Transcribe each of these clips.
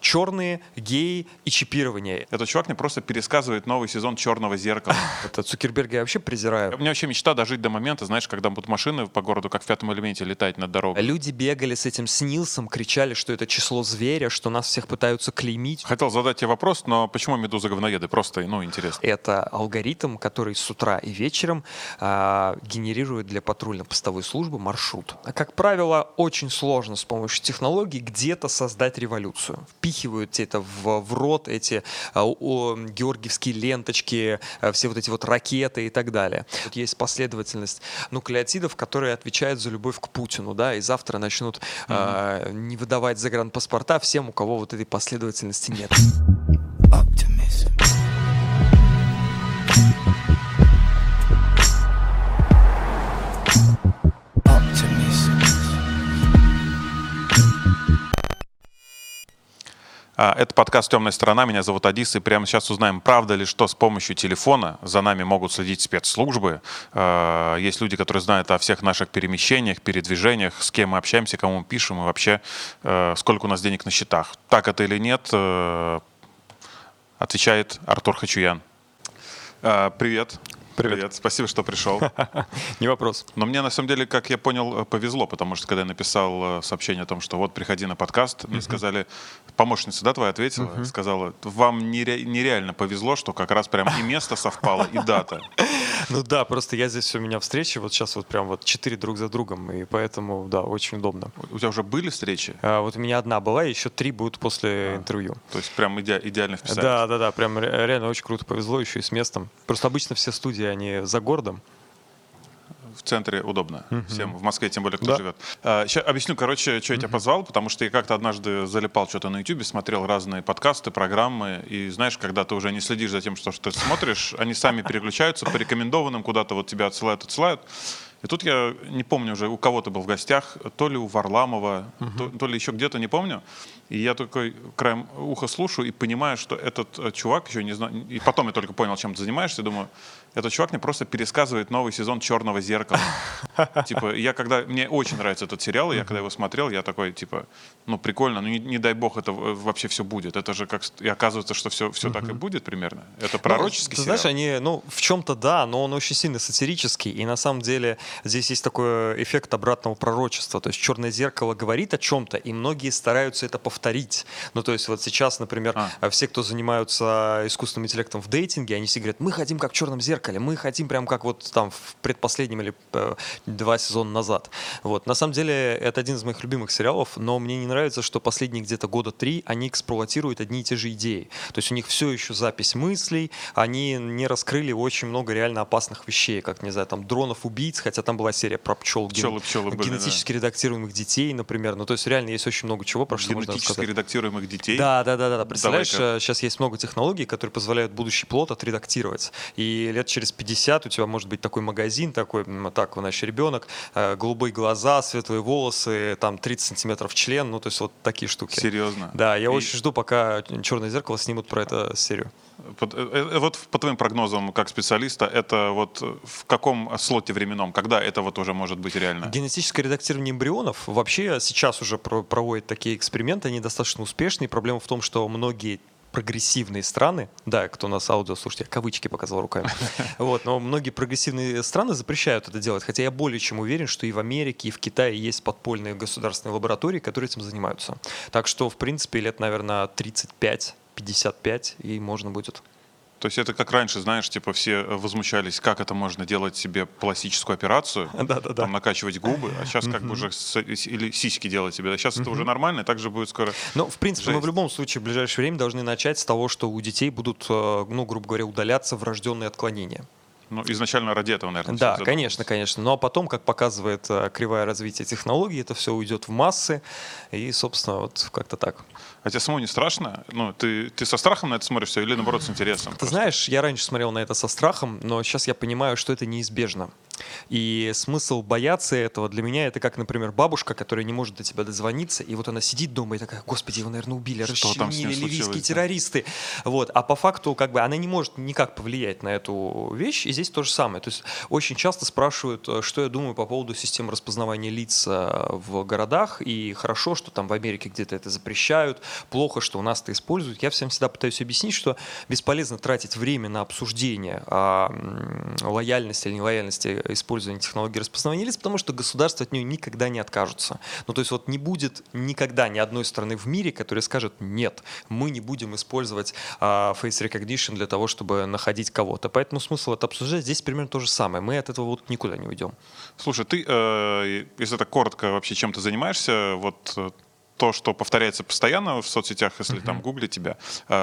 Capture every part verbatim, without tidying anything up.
Черные, геи и чипирование. Этот чувак мне просто пересказывает новый сезон «Черного зеркала». Это Цукерберга я вообще презираю. У меня вообще мечта дожить до момента, знаешь, когда будут машины по городу, как в «Пятом элементе», летать над дорогой. Люди бегали с этим СНИЛСом, кричали, что это число зверя, что нас всех пытаются клеймить. Хотел задать тебе вопрос, но почему «Медуза» говноеды? Просто, ну, интересно. Это алгоритм, который с утра и вечером э, генерирует для патрульно-постовой службы маршрут. Как правило, очень сложно с помощью технологий где-то создать революцию. Впихивают это в, в рот, эти а, о, георгиевские ленточки, а, все вот эти вот ракеты и так далее. Тут есть последовательность нуклеотидов, которые отвечают за любовь к Путину, да, и завтра начнут mm-hmm. а, не выдавать загранпаспорта всем, у кого вот этой последовательности нет. Optimism. Это подкаст «Темная сторона». Меня зовут Адис, и прямо сейчас узнаем, правда ли, что с помощью телефона за нами могут следить спецслужбы. Есть люди, которые знают о всех наших перемещениях, передвижениях, с кем мы общаемся, кому мы пишем и вообще сколько у нас денег на счетах. Так это или нет, отвечает Артур Хачуян. Привет. Привет. Привет, спасибо, что пришел. Не вопрос. Но мне, на самом деле, как я понял, повезло, потому что, когда я написал сообщение о том, что вот, приходи на подкаст, uh-huh. мне сказали, помощница, да, твоя ответила, uh-huh. сказала, вам нере- нереально повезло, что как раз прям и место совпало, и дата. Ну да, просто я здесь, у меня встречи, вот сейчас вот прям вот четыре друг за другом, и поэтому, да, очень удобно. У тебя уже были встречи? А, вот у меня одна была, и еще три будут после а, интервью. То есть прям иде- идеально вписались? Да, да, да, прям реально очень круто повезло, еще и с местом. Просто обычно все студии, они за городом. В центре удобно. Mm-hmm. Всем в Москве, тем более, кто да. живет. А, сейчас объясню, короче, что я mm-hmm. тебя позвал, потому что я как-то однажды залипал что-то на Ютубе, смотрел разные подкасты, программы, и знаешь, когда ты уже не следишь за тем, что, что ты смотришь, они сами переключаются по рекомендованным, куда-то вот тебя отсылают, отсылают. И тут я не помню уже, у кого-то был в гостях, то ли у Варламова, uh-huh. то, то ли еще где-то, не помню. И я такой краем уха слушаю и понимаю, что этот чувак еще не знаю. И потом я только понял, чем ты занимаешься. Думаю, этот чувак мне просто пересказывает новый сезон «Черного зеркала». Типа, я когда мне очень нравится этот сериал, я когда его смотрел, я такой, типа, ну прикольно, ну не дай бог это вообще все будет. Это же как и оказывается, что все так и будет примерно. Это пророческий сериал. Ты знаешь, они, ну в чем-то да, но он очень сильно сатирический и на самом деле. Здесь есть такой эффект обратного пророчества. То есть «Черное зеркало» говорит о чем-то, и многие стараются это повторить. Ну, то есть вот сейчас, например, а. все, кто занимаются искусственным интеллектом в дейтинге, они все говорят, мы хотим как в «Черном зеркале», мы хотим прям как вот там в предпоследнем или э, два сезона назад. Вот. На самом деле это один из моих любимых сериалов, но мне не нравится, что последние где-то года три они эксплуатируют одни и те же идеи. То есть у них все еще запись мыслей, они не раскрыли очень много реально опасных вещей, как, не знаю, там дронов-убийц, хотя там была серия про пчел, пчелы, ген... пчелы были, генетически да. редактируемых детей, например. Ну, то есть реально есть очень много чего, про что можно рассказать. Генетически редактируемых детей? Да, да, да, да. Представляешь, Давай-ка. сейчас есть много технологий, которые позволяют будущий плод отредактировать. И лет через пятьдесят у тебя может быть такой магазин, такой, так, значит, ребенок, голубые глаза, светлые волосы, там тридцать сантиметров член, ну, то есть вот такие штуки. Серьезно? Да, я и... очень жду, пока «Черное зеркало» снимут про эту серию. Вот по твоим прогнозам, как специалиста, это вот в каком слоте временном, когда это вот уже может быть реально? Генетическое редактирование эмбрионов вообще сейчас уже проводят такие эксперименты, они достаточно успешные. Проблема в том, что многие прогрессивные страны, да, кто у нас аудио, слушайте, я кавычки показал руками, вот, но многие прогрессивные страны запрещают это делать, хотя я более чем уверен, что и в Америке, и в Китае есть подпольные государственные лаборатории, которые этим занимаются. Так что, в принципе, лет, наверное, тридцать пять пятьдесят пять, и можно будет. То есть это как раньше, знаешь, типа все возмущались, как это можно делать себе пластическую операцию, там накачивать губы, а сейчас как бы уже или сиськи делать себе. Сейчас это уже нормально, так же будет скоро. Ну, в принципе, мы в любом случае в ближайшее время должны начать с того, что у детей будут, ну, грубо говоря, удаляться врожденные отклонения. Ну, изначально ради этого, наверное. Да, конечно, конечно. Ну, а потом, как показывает кривая развития технологий, это все уйдет в массы, и, собственно, вот как-то так. А тебе самому не страшно? Ну, ты, ты со страхом на это смотришь все или, наоборот, с интересом? Ты просто знаешь, я раньше смотрел на это со страхом, но сейчас я понимаю, что это неизбежно. И смысл бояться этого для меня — это как, например, бабушка, которая не может до тебя дозвониться, и вот она сидит дома и такая: господи, его, наверное, убили, расчленили ливийские террористы. Да? Вот. А по факту как бы она не может никак повлиять на эту вещь, и здесь то же самое. То есть очень часто спрашивают, что я думаю по поводу системы распознавания лиц в городах, и хорошо, что там в Америке где-то это запрещают, плохо, что у нас это используют. Я всем всегда пытаюсь объяснить, что бесполезно тратить время на обсуждение лояльности или нелояльности использования технологии распознавания лиц, потому что государство от нее никогда не откажется. Ну, то есть вот не будет никогда ни одной страны в мире, которая скажет: нет, мы не будем использовать а, face recognition для того, чтобы находить кого-то. Поэтому смысл это обсуждать. Здесь примерно то же самое. Мы от этого вот никуда не уйдем. Слушай, ты, э, если так коротко, вообще чем ты занимаешься, вот то, что повторяется постоянно в соцсетях, если uh-huh. там гугли тебя,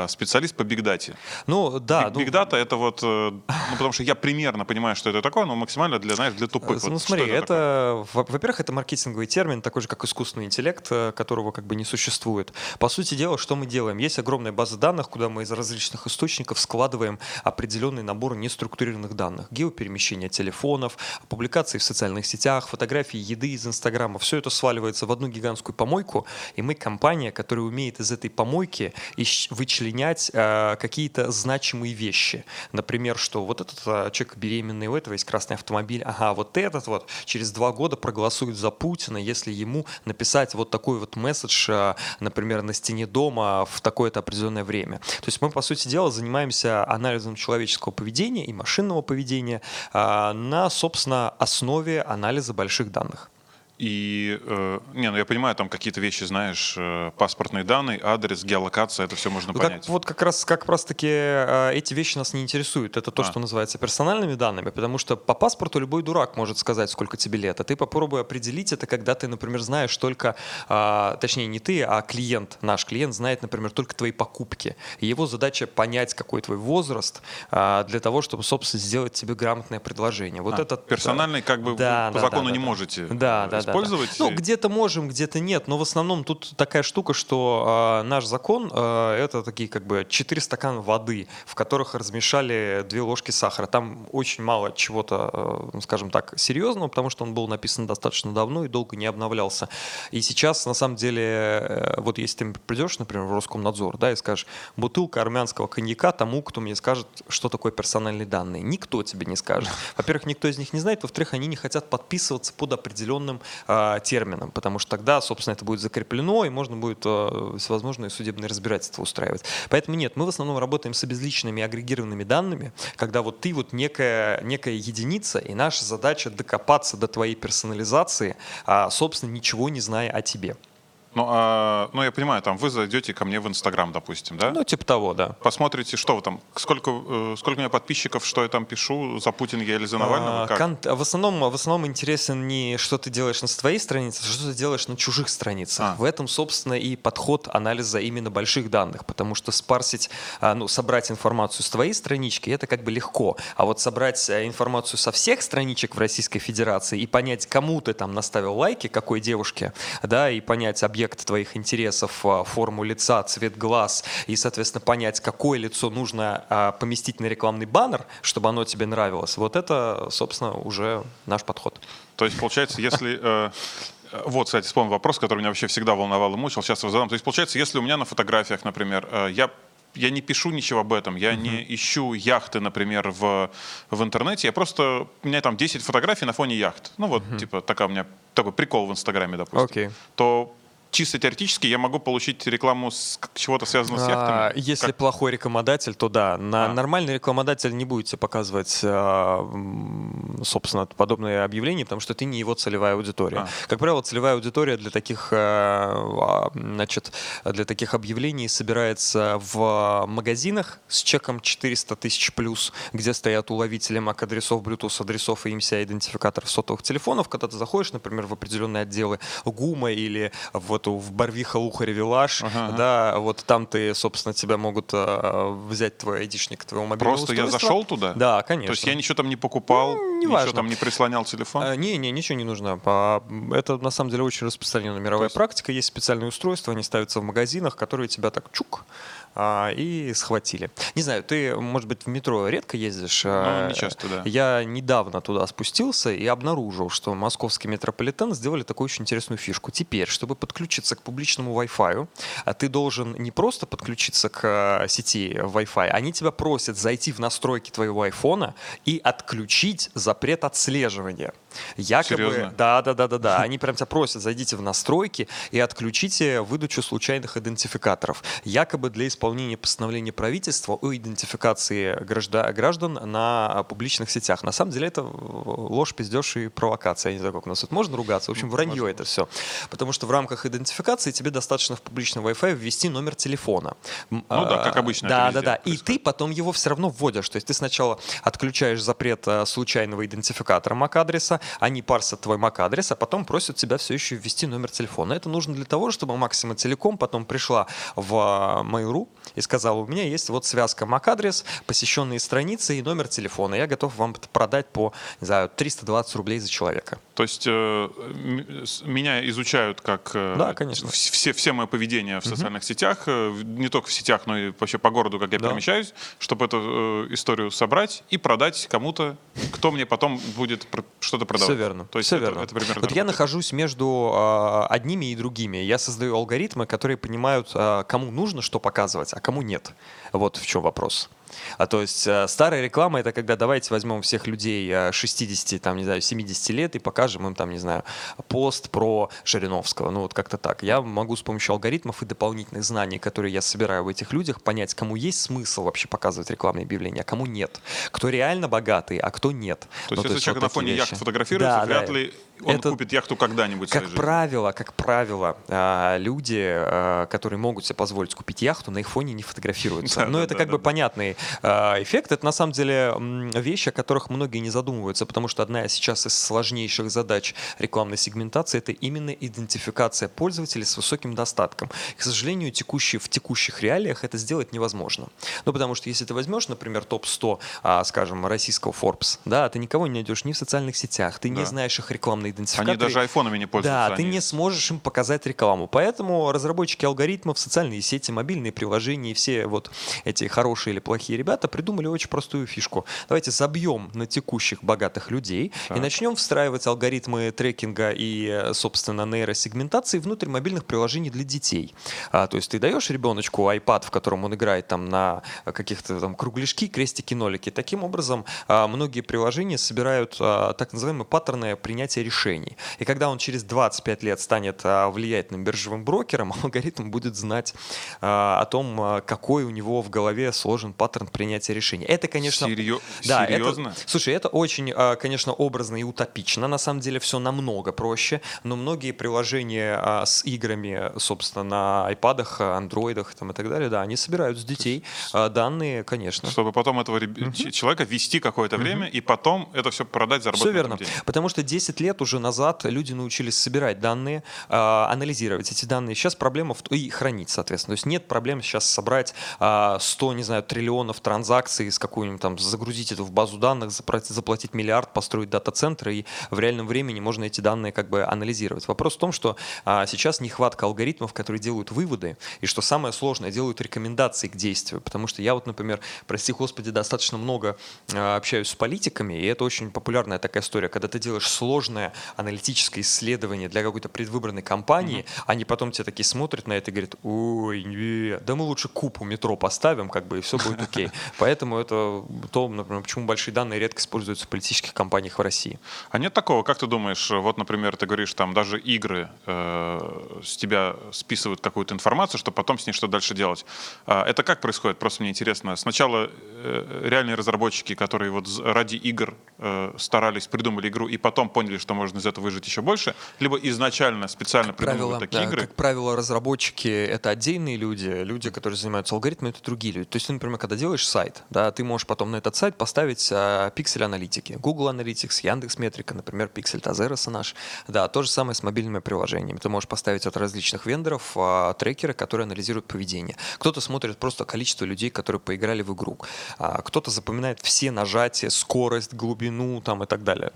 специалист по бигдате. Ну да. Бигдата ну... это вот, ну, потому что я примерно понимаю, что это такое, но максимально для, знаешь, для тупых. Ну вот, смотри, это, это во-первых, это маркетинговый термин, такой же, как искусственный интеллект, которого как бы не существует. По сути дела, что мы делаем? Есть огромная база данных, куда мы из различных источников складываем определенный набор неструктурированных данных. Геоперемещение телефонов, публикации в социальных сетях, фотографии еды из Инстаграма. Все это сваливается в одну гигантскую помойку, и мы компания, которая умеет из этой помойки вычленять э, какие-то значимые вещи. Например, что вот этот э, человек беременный, у этого есть красный автомобиль, ага, вот этот вот через два года проголосует за Путина, если ему написать вот такой вот месседж, э, например, на стене дома в такое-то определенное время. То есть мы, по сути дела, занимаемся анализом человеческого поведения и машинного поведения э, на, собственно, основе анализа больших данных. И, э, не, ну я понимаю, там какие-то вещи, знаешь, э, паспортные данные, адрес, геолокация, это все можно ну, понять. Как, вот как раз, как раз таки э, эти вещи нас не интересуют. Это то, а. что называется персональными данными, потому что по паспорту любой дурак может сказать, сколько тебе лет. А ты попробуй определить это, когда ты, например, знаешь только, э, точнее не ты, а клиент, наш клиент знает, например, только твои покупки. И его задача понять, какой твой возраст, э, для того, чтобы, собственно, сделать тебе грамотное предложение. Вот а, этот, персональный как бы да, по да, закону да, да, не да. можете. Да, да. использовать? Да, да. Ну, где-то можем, где-то нет, но в основном тут такая штука, что э, наш закон э, — это такие как бы четыре стакана воды, в которых размешали две ложки сахара. Там очень мало чего-то, э, скажем так, серьезного, потому что он был написан достаточно давно и долго не обновлялся. И сейчас, на самом деле, э, вот если ты придешь, например, в Роскомнадзор, да, и скажешь: бутылка армянского коньяка тому, кто мне скажет, что такое персональные данные. Никто тебе не скажет. Во-первых, никто из них не знает, во-вторых, они не хотят подписываться под определенным термином, потому что тогда, собственно, это будет закреплено, и можно будет всевозможные судебные разбирательства устраивать. Поэтому нет, мы в основном работаем с обезличенными агрегированными данными, когда вот ты вот некая, некая единица, и наша задача докопаться до твоей персонализации, собственно, ничего не зная о тебе. Ну, а, ну, я понимаю, там вы зайдете ко мне в Инстаграм, допустим, да? Ну, типа того, да. Посмотрите, что вы там, сколько, сколько у меня подписчиков, что я там пишу, за Путина я или за Навального, а, как? Кон- в, основном, в основном интересен не что ты делаешь на своей странице, а что ты делаешь на чужих страницах. А. В этом, собственно, и подход анализа именно больших данных, потому что спарсить, ну, собрать информацию с твоей странички, это как бы легко, а вот собрать информацию со всех страничек в Российской Федерации и понять, кому ты там наставил лайки, какой девушке, да, и понять объект твоих интересов, форму лица, цвет глаз, и, соответственно, понять, какое лицо нужно поместить на рекламный баннер, чтобы оно тебе нравилось. Вот это, собственно, уже наш подход. То есть, получается, если... Вот, кстати, вспомнил вопрос, который меня вообще всегда волновал и мучил. Сейчас его задам. То есть, получается, если у меня на фотографиях, например, я... Я не пишу ничего об этом, я uh-huh. не ищу яхты, например, в, в интернете. Я просто, у меня там десять фотографий на фоне яхт. Ну вот, uh-huh. типа, такая у меня, такой прикол в Инстаграме, допустим. Okay. То чисто теоретически я могу получить рекламу с чего-то связанного с яхтами. Если как? Плохой рекламодатель, то да. На а. Нормальный рекламодатель не будет тебе показывать, собственно, подобные объявления, потому что ты не его целевая аудитория. А. Как правило, целевая аудитория для таких, значит, для таких объявлений собирается в магазинах с чеком четыреста тысяч плюс, где стоят уловители MAC-адресов, Bluetooth-адресов и эм си ай-идентификаторов сотовых телефонов. Когда ты заходишь, например, в определенные отделы ГУМа или вот в Барвиха Luxury Village, ага. да, вот там ты, собственно, тебя могут э, взять твой айдишник, твоего мобильного устройства. Просто я зашел туда? Да, конечно. То есть я ничего там не покупал? Ну, не важно. Ничего там не прислонял телефон? Не, не, ничего не нужно. Это на самом деле очень распространенная мировая есть... практика. Есть специальные устройства, они ставятся в магазинах, которые тебя так чук и схватили. Не знаю, ты, может быть, в метро редко ездишь? Ну, не часто, да. Я недавно туда спустился и обнаружил, что московский метрополитен сделали такую очень интересную фишку. Теперь, чтобы подключиться к публичному Wi-Fi, ты должен не просто подключиться к сети Wi-Fi, они тебя просят зайти в настройки твоего айфона и отключить запрет отслеживания. Якобы, серьезно? Да, да, да, да, да. Они прям тебя просят, зайдите в настройки и отключите выдачу случайных идентификаторов. Якобы для исполнения постановления правительства о идентификации граждан на публичных сетях. На самом деле это ложь, пиздеж и провокация. Я не знаю, как у нас тут можно ругаться. В общем, вранье можно. Это все. Потому что в рамках идентификации тебе достаточно в публичном Wi-Fi ввести номер телефона. Ну а, да, как обычно. Да, да, да. Происходит. И ты потом его все равно вводишь. То есть ты сначала отключаешь запрет случайного идентификатора MAC-адреса, они парсят твой MAC-адрес, а потом просят тебя все еще ввести номер телефона. Это нужно для того, чтобы Максима Телеком потом пришла в Mail.ru и сказала, у меня есть вот связка MAC-адрес, посещенные страницы и номер телефона. Я готов вам это продать по, не знаю, триста двадцать рублей за человека. То есть э, меня изучают как э, да, конечно. Все, все мое поведение в социальных mm-hmm. сетях, не только в сетях, но и вообще по городу, как я да. перемещаюсь, чтобы эту э, историю собрать и продать кому-то, кто мне потом будет что-то продавать. Все верно. То есть все это, верно. Это, это примерно вот я нахожусь между э, одними и другими. Я создаю алгоритмы, которые понимают, э, кому нужно что показывать, а кому нет. Вот в чем вопрос. А то есть старая реклама — это когда давайте возьмем всех людей шестидесяти, там, не знаю, семидесяти лет и покажем им, там, не знаю, пост про Жириновского. Ну вот как-то так. Я могу с помощью алгоритмов и дополнительных знаний, которые я собираю в этих людях, понять, кому есть смысл вообще показывать рекламные объявления, а кому нет. Кто реально богатый, а кто нет. То, ну, есть, то есть если человек вот на фоне яхт фотографируется, да, вряд да. ли он это купит яхту когда-нибудь. Как правило, как правило, люди, которые могут себе позволить купить яхту, на их фоне не фотографируются. Да, Но да, это да, как да, бы да. понятный эффект. Это на самом деле вещи, о которых многие не задумываются, потому что одна сейчас из сложнейших задач рекламной сегментации — это именно идентификация пользователей с высоким достатком. К сожалению, текущие, в текущих реалиях это сделать невозможно. Ну, потому что если ты возьмешь, например, топ сто, скажем, российского Forbes, да, ты никого не найдешь ни в социальных сетях, ты да. не знаешь их рекламные идентификаторы. Они даже айфонами не пользуются. Да, ты они... не сможешь им показать рекламу. Поэтому разработчики алгоритмов, социальные сети, мобильные приложения и все вот эти хорошие или плохие ребята придумали очень простую фишку. Давайте забьем на текущих богатых людей так. и начнем встраивать алгоритмы трекинга и, собственно, нейросегментации внутрь мобильных приложений для детей. А, то есть ты даешь ребеночку iPad, в котором он играет там на каких-то там кругляшки, крестики, нолики. Таким образом, а, многие приложения собирают а, так называемые паттерны принятия решений. И когда он через двадцать пять лет станет влиятельным биржевым брокером, алгоритм будет знать а, о том, какой у него в голове сложен паттерн принятия решений. Это, конечно... Серьё... Да, серьезно? Это, слушай, это очень, конечно, образно и утопично. На самом деле все намного проще, но многие приложения с играми, собственно, на айпадах, андроидах там, и так далее, да, они собирают с детей есть, данные, конечно. Чтобы потом этого реб... mm-hmm. человека вести какое-то mm-hmm. время и потом это все продать, заработать. Все верно. Деньги. Потому что десять лет уже назад люди научились собирать данные, анализировать эти данные. Сейчас проблема в... и хранить, соответственно. То есть нет проблем сейчас собрать сто, не знаю, триллионов транзакций с какой-нибудь там, загрузить это в базу данных, заплатить миллиард, построить дата-центр, и в реальном времени можно эти данные как бы анализировать. Вопрос в том, что сейчас нехватка алгоритмов, которые делают выводы, и что самое сложное, делают рекомендации к действию. Потому что я вот, например, прости господи, достаточно много общаюсь с политиками, и это очень популярная такая история, когда ты делаешь сложное аналитическое исследование для какой-то предвыборной кампании, mm-hmm. они потом тебе такие смотрят на это и говорят, ой, не, да мы лучше куб у метро поставим, как бы, и все будет окей. Поэтому это то, например, почему большие данные редко используются в политических кампаниях в России. А нет такого, как ты думаешь, вот, например, ты говоришь, там даже игры э, с тебя списывают какую-то информацию, чтобы потом с ней что дальше делать. А это как происходит? Просто мне интересно. Сначала э, реальные разработчики, которые вот ради игр э, старались, придумали игру и потом поняли, что можно можно из этого выжить еще больше, либо изначально специально придумывают такие да, игры. Как правило, разработчики — это отдельные люди, люди, которые занимаются алгоритмами, это другие люди. То есть, например, когда делаешь сайт, да, ты можешь потом на этот сайт поставить а, пиксель аналитики. Google Analytics, Яндекс.Метрика, например, пиксель Тазероса наш. Да, то же самое с мобильными приложениями. Ты можешь поставить от различных вендоров а, трекеры, которые анализируют поведение. Кто-то смотрит просто количество людей, которые поиграли в игру. А, кто-то запоминает все нажатия, скорость, глубину там, и так далее.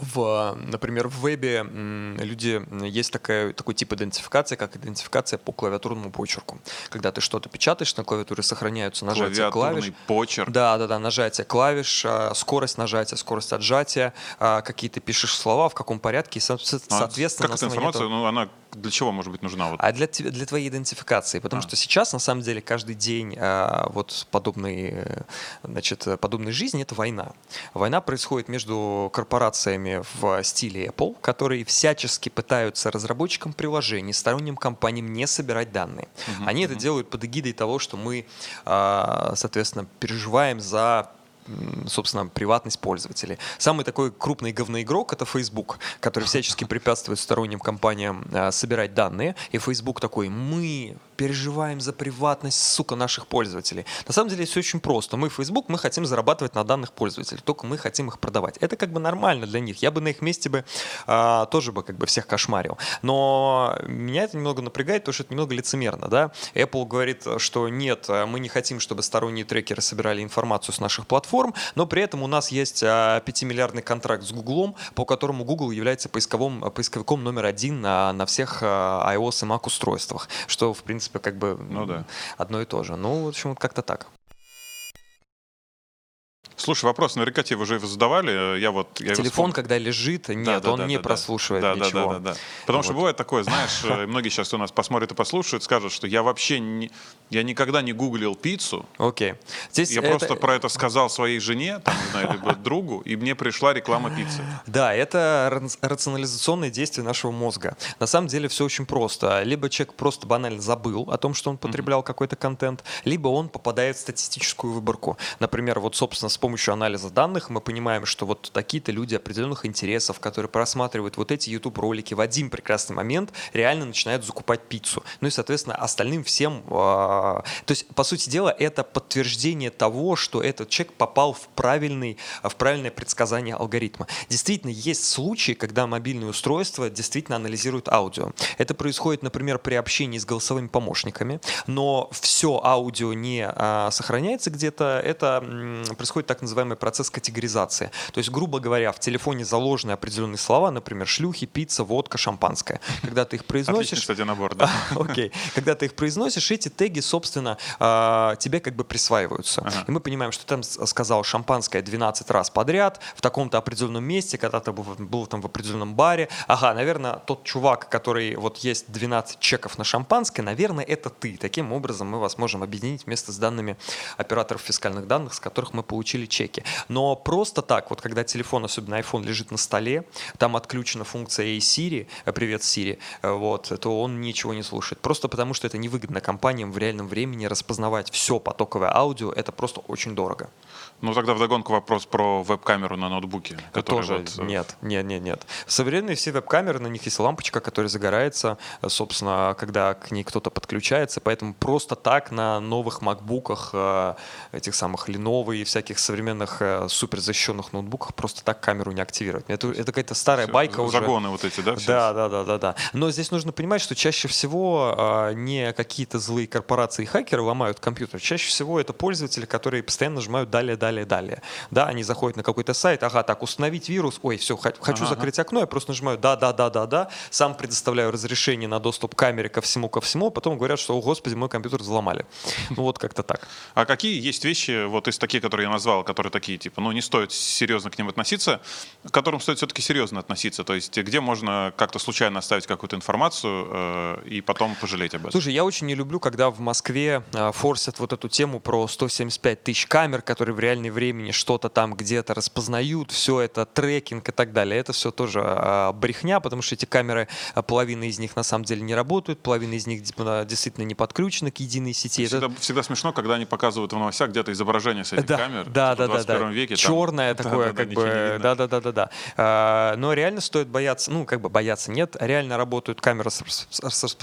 В, например, в вебе люди, есть такая, такой тип идентификации, как идентификация по клавиатурному почерку. Когда ты что-то печатаешь, на клавиатуре сохраняются нажатия клавиш. Почерк. Да, да, да, нажатие клавиш, скорость нажатия, скорость отжатия, какие ты пишешь слова, в каком порядке, и, соответственно... А как эта информация, этого... ну, она для чего может быть нужна? Вот? А для, для твоей идентификации, потому а. что сейчас, на самом деле, каждый день вот подобной, значит, подобной жизни — это война. Война происходит между корпорациями в стиле Apple, которые всячески пытаются разработчикам приложений, сторонним компаниям не собирать данные. Uh-huh, Они uh-huh. это делают под эгидой того, что мы, соответственно, переживаем за, собственно, приватность пользователей. Самый такой крупный говноигрок — это Facebook, который всячески препятствует сторонним компаниям собирать данные. И Facebook такой: мы переживаем за приватность, сука, наших пользователей. На самом деле все очень просто. Мы, Facebook, мы хотим зарабатывать на данных пользователей, только мы хотим их продавать. Это как бы нормально для них. Я бы на их месте бы а, тоже бы как бы всех кошмарил. Но меня это немного напрягает, потому что это немного лицемерно, да? Apple говорит, что нет, мы не хотим, чтобы сторонние трекеры собирали информацию с наших платформ, но при этом у нас есть пятимиллиардный контракт с Гуглом, по которому Google является поисковым, поисковиком номер один на, на всех iOS и Mac устройствах, что, в принципе, как бы ну, да. одно и то же. Ну, в общем, как-то так. Слушай, вопрос наверняка тебе уже задавали. Я вот, я Телефон, когда лежит, нет, да, да, он да, не да, прослушивает да, ничего. Да, да, да, да. Потому вот. что бывает такое, знаешь, многие сейчас у нас посмотрят и послушают, скажут, что я вообще не, я никогда не гуглил пиццу. Окей. Здесь я это... просто про это сказал своей жене, там, не знаю, либо другу, и мне пришла реклама пиццы. Да, это рационализационные действия нашего мозга. На самом деле все очень просто. Либо человек просто банально забыл о том, что он потреблял mm-hmm. какой-то контент, либо он попадает в статистическую выборку. Например, вот, собственно, с С помощью анализа данных мы понимаем, что вот такие-то люди определенных интересов, которые просматривают вот эти YouTube-ролики, в один прекрасный момент реально начинают закупать пиццу. Ну и, соответственно, остальным всем... Э, то есть, по сути дела, это подтверждение того, что этот человек попал в, правильный, в правильное предсказание алгоритма. Действительно, есть случаи, когда мобильные устройства действительно анализируют аудио. Это происходит, например, при общении с голосовыми помощниками, но все аудио не э, сохраняется где-то. Это м- происходит так, так называемый процесс категоризации. То есть, грубо говоря, в телефоне заложены определенные слова, например, шлюхи, пицца, водка, шампанское. Когда ты их произносишь... Отличный, кстати, набор, да. Окей. Когда ты их произносишь, эти теги, собственно, тебе как бы присваиваются. Ага. И мы понимаем, что ты там сказал шампанское двенадцать раз подряд, в таком-то определенном месте, когда ты был там в определенном баре. Ага, наверное, тот чувак, который вот есть двенадцать чеков на шампанское, наверное, это ты. Таким образом мы вас можем объединить вместе с данными операторов фискальных данных, с которых мы получили чеки. Но просто так, вот когда телефон, особенно iPhone, лежит на столе, там отключена функция «Эй, Siri», «Привет, Siri», вот, то он ничего не слушает. Просто потому, что это невыгодно компаниям в реальном времени распознавать все потоковое аудио, это просто очень дорого. Ну, тогда вдогонку вопрос про веб-камеру на ноутбуке. Тоже вот... нет, нет, нет, нет. Современные все веб-камеры, на них есть лампочка, которая загорается, собственно, когда к ней кто-то подключается, поэтому просто так на новых макбуках, этих самых Lenovo и всяких современных э, суперзащищенных ноутбуках просто так камеру не активировать. Это, это какая-то старая все, байка загоны уже. Загоны вот эти, да? Да, да, да, да, да. Но здесь нужно понимать, что чаще всего э, не какие-то злые корпорации и хакеры ломают компьютер. Чаще всего это пользователи, которые постоянно нажимают «далее, далее, далее». Да, они заходят на какой-то сайт, ага, так, установить вирус, ой, все, хочу ага. закрыть окно, я просто нажимаю «да, да, да, да, да», сам предоставляю разрешение на доступ к камере ко всему, ко всему, потом говорят, что, о, господи, мой компьютер взломали. Ну вот как-то так. А какие есть вещи, вот из таких, которые я назвал, которые такие, типа, ну, не стоит серьезно к ним относиться, к которым стоит все-таки серьезно относиться, то есть где можно как-то случайно оставить какую-то информацию э, и потом пожалеть об этом? Слушай, я очень не люблю, когда в Москве э, форсят вот эту тему про сто семьдесят пять тысяч камер, которые в реальном реальном времени что-то там где-то распознают, все это трекинг и так далее. Это все тоже брехня, потому что эти камеры, половина из них на самом деле не работают, половина из них действительно не подключена к единой сети. Всегда, это... всегда смешно, когда они показывают в новостях где-то изображение с этих да, камер да, да, в двадцать первом да, да. веке. Черное там... такое, да, да, как да, бы, да-да-да-да. А, но реально стоит бояться, ну как бы бояться нет, реально работают камеры с, с,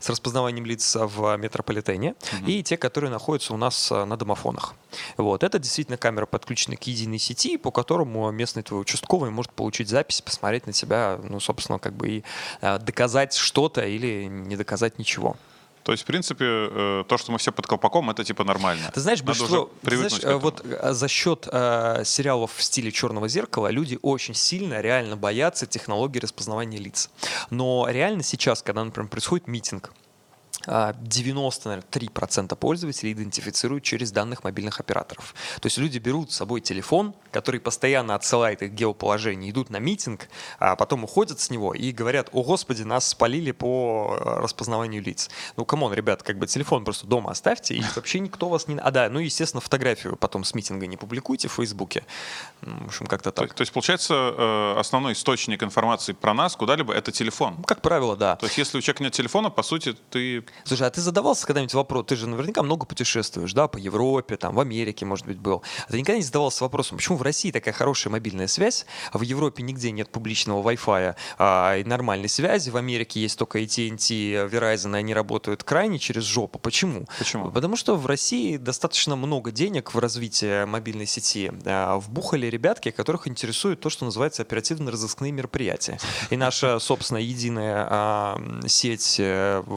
с распознаванием лиц в метрополитене угу. и те, которые находятся у нас на домофонах. Вот. Это действительно камера подключена к единой сети, по которому местный твой участковый может получить запись, посмотреть на тебя, ну, собственно, как бы и доказать что-то или не доказать ничего. То есть, в принципе, то, что мы все под колпаком, это типа нормально. Ты знаешь, большинство, ты знаешь вот за счет э, сериалов в стиле «Черного зеркала» люди очень сильно реально боятся технологии распознавания лиц. Но реально сейчас, когда, например, происходит митинг, девяносто три процента пользователей идентифицируют через данных мобильных операторов. То есть люди берут с собой телефон, который постоянно отсылает их геоположение, идут на митинг, а потом уходят с него и говорят: «О, Господи, нас спалили по распознаванию лиц». Ну, камон, ребят, как бы телефон просто дома оставьте, и вообще никто вас не... А да, ну, естественно, фотографию потом с митинга не публикуйте в Фейсбуке. В общем, как-то так. То, то есть, получается, основной источник информации про нас куда-либо — это телефон? Ну, как правило, да. То есть если у человека нет телефона, по сути, ты... Слушай, а ты задавался когда-нибудь вопрос, ты же наверняка много путешествуешь, да, по Европе, там, в Америке, может быть, был. А ты никогда не задавался вопросом, почему в России такая хорошая мобильная связь, а в Европе нигде нет публичного Wi-Fi а, и нормальной связи, в Америке есть только эй ти энд ти, Verizon, и они работают крайне через жопу. Почему? Почему? Потому что в России достаточно много денег в развитии мобильной сети а, вбухали ребятки, которых интересует то, что называется оперативно-розыскные мероприятия. И наша, собственно, единая а, сеть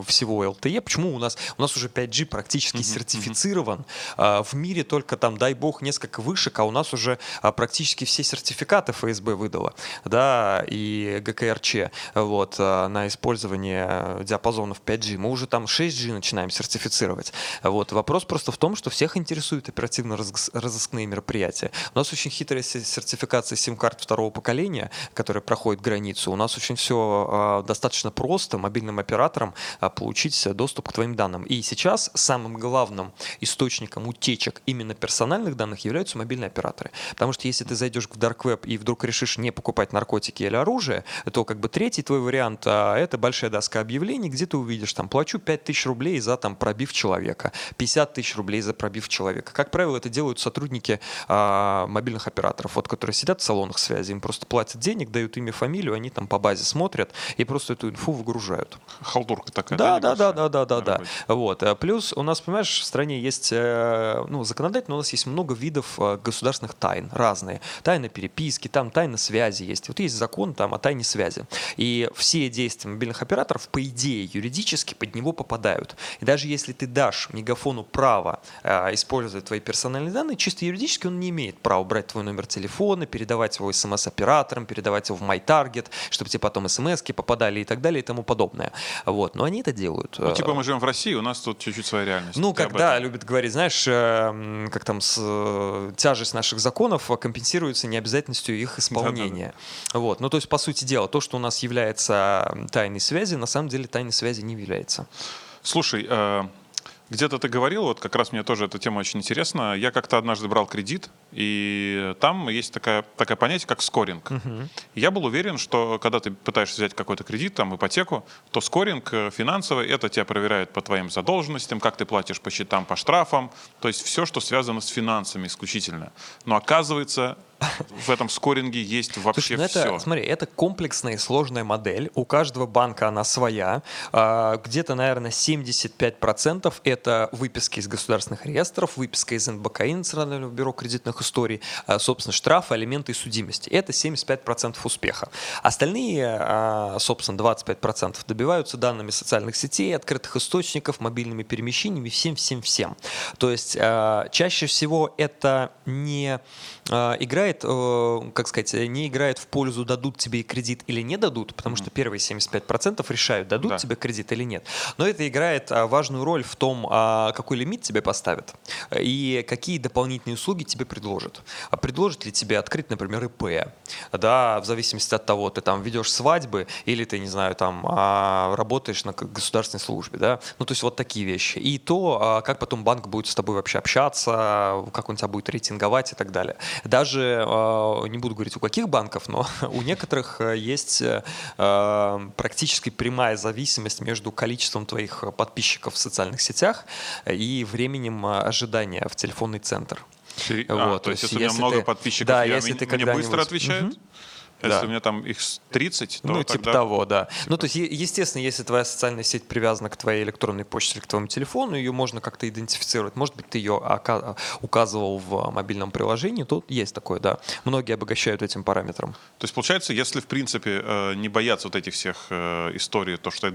всего эл ти и. Почему у нас, у нас уже пять джи практически uh-huh, сертифицирован, uh-huh. в мире только там, дай бог, несколько вышек, а у нас уже практически все сертификаты эф эс бэ выдало, да, и гэ ка эр че вот, на использование диапазонов пять джи. Мы уже там шесть джи начинаем сертифицировать. Вот. Вопрос просто в том, что всех интересуют оперативно-розыскные мероприятия. У нас очень хитрая сертификация сим-карт второго поколения, которая проходит границу. У нас очень все достаточно просто мобильным операторам получить доступ к твоим данным. И сейчас самым главным источником утечек именно персональных данных являются мобильные операторы. Потому что если ты зайдешь в Dark Web и вдруг решишь не покупать наркотики или оружие, то как бы третий твой вариант — это большая доска объявлений, где ты увидишь там: плачу пять тысяч рублей за там пробив человека, пятьдесят тысяч рублей за пробив человека. Как правило, это делают сотрудники а, мобильных операторов, вот, которые сидят в салонах связи, им просто платят денег, дают имя, фамилию, они там по базе смотрят и просто эту инфу выгружают. Халтурка такая. Да, да, да, да. Да, да, да, да. Вот. Плюс у нас, понимаешь, в стране есть, ну, законодательно у нас есть много видов государственных тайн, разные. Тайна переписки, там тайна связи есть. Вот есть закон там о тайне связи. И все действия мобильных операторов, по идее, юридически под него попадают. И даже если ты дашь мегафону право использовать твои персональные данные, чисто юридически он не имеет права брать твой номер телефона, передавать его эс эм эс-операторам, передавать его в MyTarget, чтобы тебе потом эс эм эски попадали и так далее и тому подобное. Вот. Но они это делают. Ну, типа мы живем в России, у нас тут чуть-чуть своя реальность. Ну, ты когда любят говорить, знаешь, как там с, тяжесть наших законов компенсируется необязательностью их исполнения. Да-да-да. Вот. Ну, то есть, по сути дела, то, что у нас является тайной связи, на самом деле тайной связи не является. Слушай, э, где-то ты говорил, вот как раз мне тоже эта тема очень интересна. Я как-то однажды брал кредит, и там есть такая, такое понятие, как скоринг. Угу. Я был уверен, что когда ты пытаешься взять какой-то кредит, там, ипотеку, то скоринг финансовый — это тебя проверяют по твоим задолженностям, как ты платишь по счетам, по штрафам, то есть все, что связано с финансами исключительно. Но оказывается, в этом скоринге есть вообще... Слушай, ну это, все. Смотри, это комплексная и сложная модель. У каждого банка она своя. Где-то, наверное, семьдесят пять процентов это выписки из государственных реестров, выписка из эн бэ ка и, Национального бюро кредитных историй, собственно, штрафы, алименты и судимости. Это семьдесят пять процентов успеха. Остальные, собственно, двадцать пять процентов добиваются данными социальных сетей, открытых источников, мобильными перемещениями, всем-всем-всем. То есть чаще всего это не играет, как сказать, не играет в пользу, дадут тебе кредит или не дадут, потому что первые семьдесят пять процентов решают, дадут да. тебе кредит или нет. Но это играет важную роль в том, какой лимит тебе поставят и какие дополнительные услуги тебе предложат. Предложат ли тебе открыть, например, ИП, да, в зависимости от того, ты там ведешь свадьбы или ты, не знаю, там работаешь на государственной службе, да, ну то есть вот такие вещи. И то, как потом банк будет с тобой вообще общаться, как он тебя будет рейтинговать и так далее. Даже, не буду говорить у каких банков, но у некоторых есть практически прямая зависимость между количеством твоих подписчиков в социальных сетях и временем ожидания в телефонный центр. А, вот. То есть, если у меня если много ты, подписчиков, да, я, если мне, ты мне быстро отвечают? Угу. Если да. у меня там их тридцать, то ну, тогда... Ну, типа того, да. Типа... Ну, то есть, естественно, если твоя социальная сеть привязана к твоей электронной почте или к твоему телефону, ее можно как-то идентифицировать. Может быть, ты ее указывал в мобильном приложении, тут есть такое, да. Многие обогащают этим параметром. То есть, получается, если, в принципе, не бояться вот этих всех историй, то, что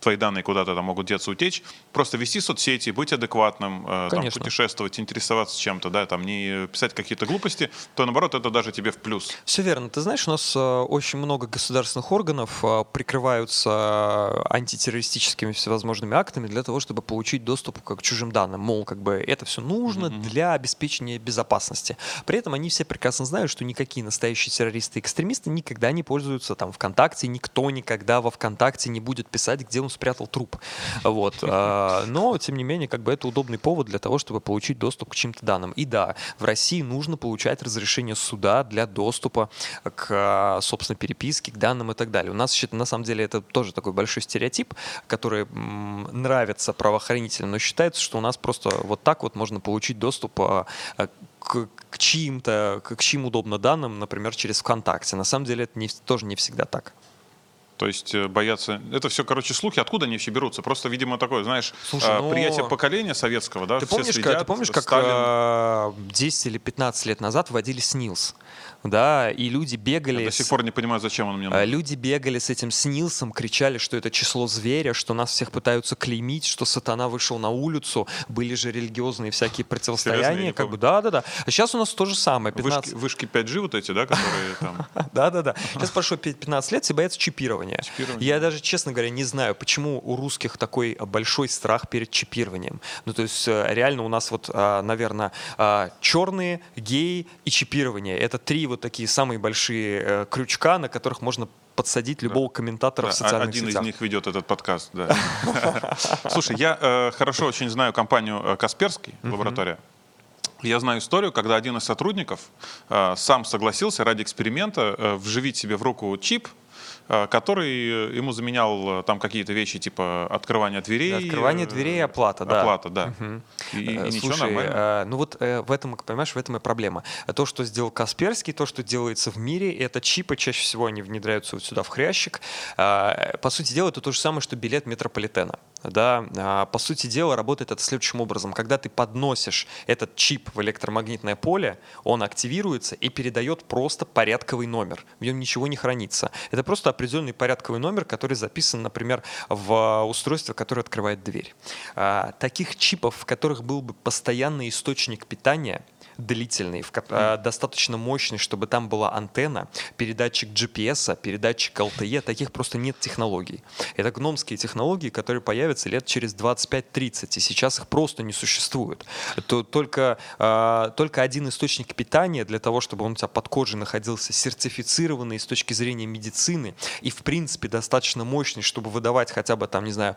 твои данные куда-то там могут деться, утечь, просто вести соцсети, быть адекватным, там, путешествовать, интересоваться чем-то, да, там, не писать какие-то глупости, то, наоборот, это даже тебе в плюс. Все верно. Ты знаешь, у нас очень много государственных органов прикрываются антитеррористическими всевозможными актами для того, чтобы получить доступ к чужим данным. Мол, как бы это все нужно для обеспечения безопасности. При этом они все прекрасно знают, что никакие настоящие террористы и экстремисты никогда не пользуются там ВКонтакте, никто никогда во ВКонтакте не будет писать, где он спрятал труп. Вот. Но, тем не менее, как бы это удобный повод для того, чтобы получить доступ к чьим-то данным. И да, в России нужно получать разрешение суда для доступа к собственно, переписки, к данным и так далее. У нас, на самом деле, это тоже такой большой стереотип, который нравится правоохранителям, но считается, что у нас просто вот так вот можно получить доступ к, к чьим-то, к чьим удобно данным, например, через ВКонтакте. На самом деле, это не, тоже не всегда так. То есть боятся... Это все, короче, слухи. Откуда они вообще берутся? Просто, видимо, такое, знаешь, Слушай, ну... приятие поколения советского, да? Ты все помнишь, следят, ты помнишь Сталин... как десять или пятнадцать лет назад вводили СНИЛС? Да, и люди бегали... Я до сих с... пор не понимаю, зачем он мне нужен. Люди бегали с этим СНИЛСом, кричали, что это число зверя, что нас всех пытаются клеймить, что сатана вышел на улицу. Были же религиозные всякие противостояния. Как бы, да, да, да. А сейчас у нас то же самое. пятнадцать... Вышки, вышки пять джи вот эти, да, которые там... Да, да, да. Сейчас прошло пятнадцать лет, все боятся чипирования. Чипирование. Я даже, честно говоря, не знаю, почему у русских такой большой страх перед чипированием. Ну, то есть, реально у нас вот, наверное, черные, геи и чипирование. Это три вот такие самые большие крючка, на которых можно подсадить любого да. комментатора да, в социальных один сетях. Один из них ведет этот подкаст, да. Слушай, я хорошо очень знаю компанию «Касперский», лаборатория. Я знаю историю, когда один из сотрудников сам согласился ради эксперимента вживить себе в руку чип, который ему заменял там какие-то вещи типа открывания дверей. Открывание дверей и оплата, да. Оплата, да. Угу. И, и Слушай, ничего нормально. Ну вот в этом, понимаешь, в этом и проблема. То, что сделал Касперский, то, что делается в мире, это чипы, чаще всего они внедряются вот сюда в хрящик. По сути дела, это то же самое, что билет метрополитена. Да, по сути дела, работает это следующим образом. Когда ты подносишь этот чип в электромагнитное поле, он активируется и передает просто порядковый номер. В нем ничего не хранится. Это просто определенный порядковый номер, который записан, например, в устройство, которое открывает дверь. Таких чипов, в которых был бы постоянный источник питания, длительный, достаточно мощный, чтобы там была антенна, передатчик джи пи эс, передатчик эл ти и, таких просто нет технологий. Это гномские технологии, которые появятся лет через двадцать пять тридцать, и сейчас их просто не существует. То только, только один источник питания для того, чтобы он у тебя под кожей находился, сертифицированный с точки зрения медицины и, в принципе, достаточно мощный, чтобы выдавать хотя бы, там, не знаю,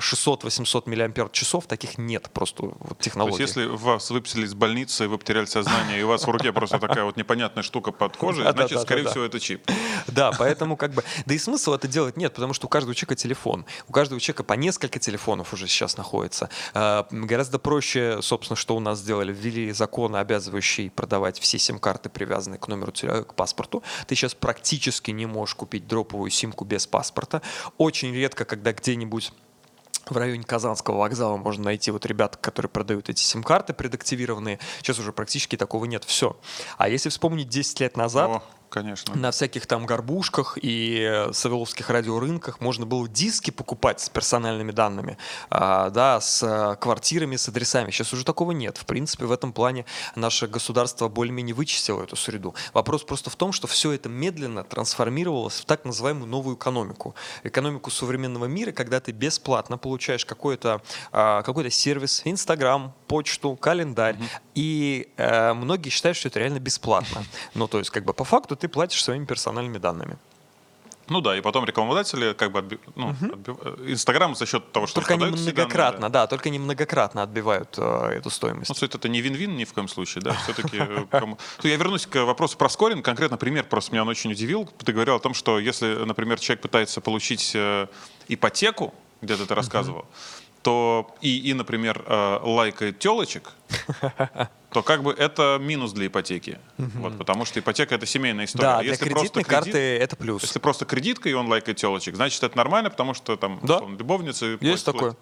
шестьсот-восемьсот мАч, таких нет просто технологий. То есть если вас выписали из больницы, вы потеряли сознание, и у вас в руке просто такая вот непонятная штука под кожей, значит, скорее всего, это чип. Да, поэтому как бы... Да и смысла это делать нет, потому что у каждого человека телефон. У каждого человека по несколько телефонов уже сейчас находится. Гораздо проще, собственно, что у нас сделали. Ввели закон, обязывающий продавать все сим-карты, привязанные к номеру, к паспорту. Ты сейчас практически не можешь купить дроповую симку без паспорта. Очень редко, когда где-нибудь... В районе Казанского вокзала можно найти вот ребят, которые продают эти сим-карты предактивированные. Сейчас уже практически такого нет. Все. А если вспомнить десять лет назад... О. конечно. На всяких там горбушках и савеловских радиорынках можно было диски покупать с персональными данными, да, с квартирами, с адресами. Сейчас уже такого нет. В принципе, в этом плане наше государство более-менее вычистило эту среду. Вопрос просто в том, что все это медленно трансформировалось в так называемую новую экономику. Экономику современного мира, когда ты бесплатно получаешь какой-то, какой-то сервис, Инстаграм, почту, календарь. Mm-hmm. И э, многие считают, что это реально бесплатно. Ну, то есть, как бы по факту ты платишь своими персональными данными. Ну да, и потом рекламодатели как бы, ну, угу. Инстаграм за счет того, что только они многократно, данные, да, только они многократно отбивают э, эту стоимость. Ну, суть это не вин-вин ни в коем случае, да, все-таки. Я вернусь к вопросу про скоринг. Конкретно пример просто меня он очень удивил. Ты говорил о том, что если, например, человек пытается получить ипотеку, где-то ты рассказывал, то и, и например, э, лайкает телочек, то как бы это минус для ипотеки. Вот, потому что ипотека — это семейная история. Да, для если кредитной кредит, карты это плюс. Если просто кредитка, и он лайкает телочек, значит, это нормально, потому что там да. условно, любовницы... Есть платят, такое.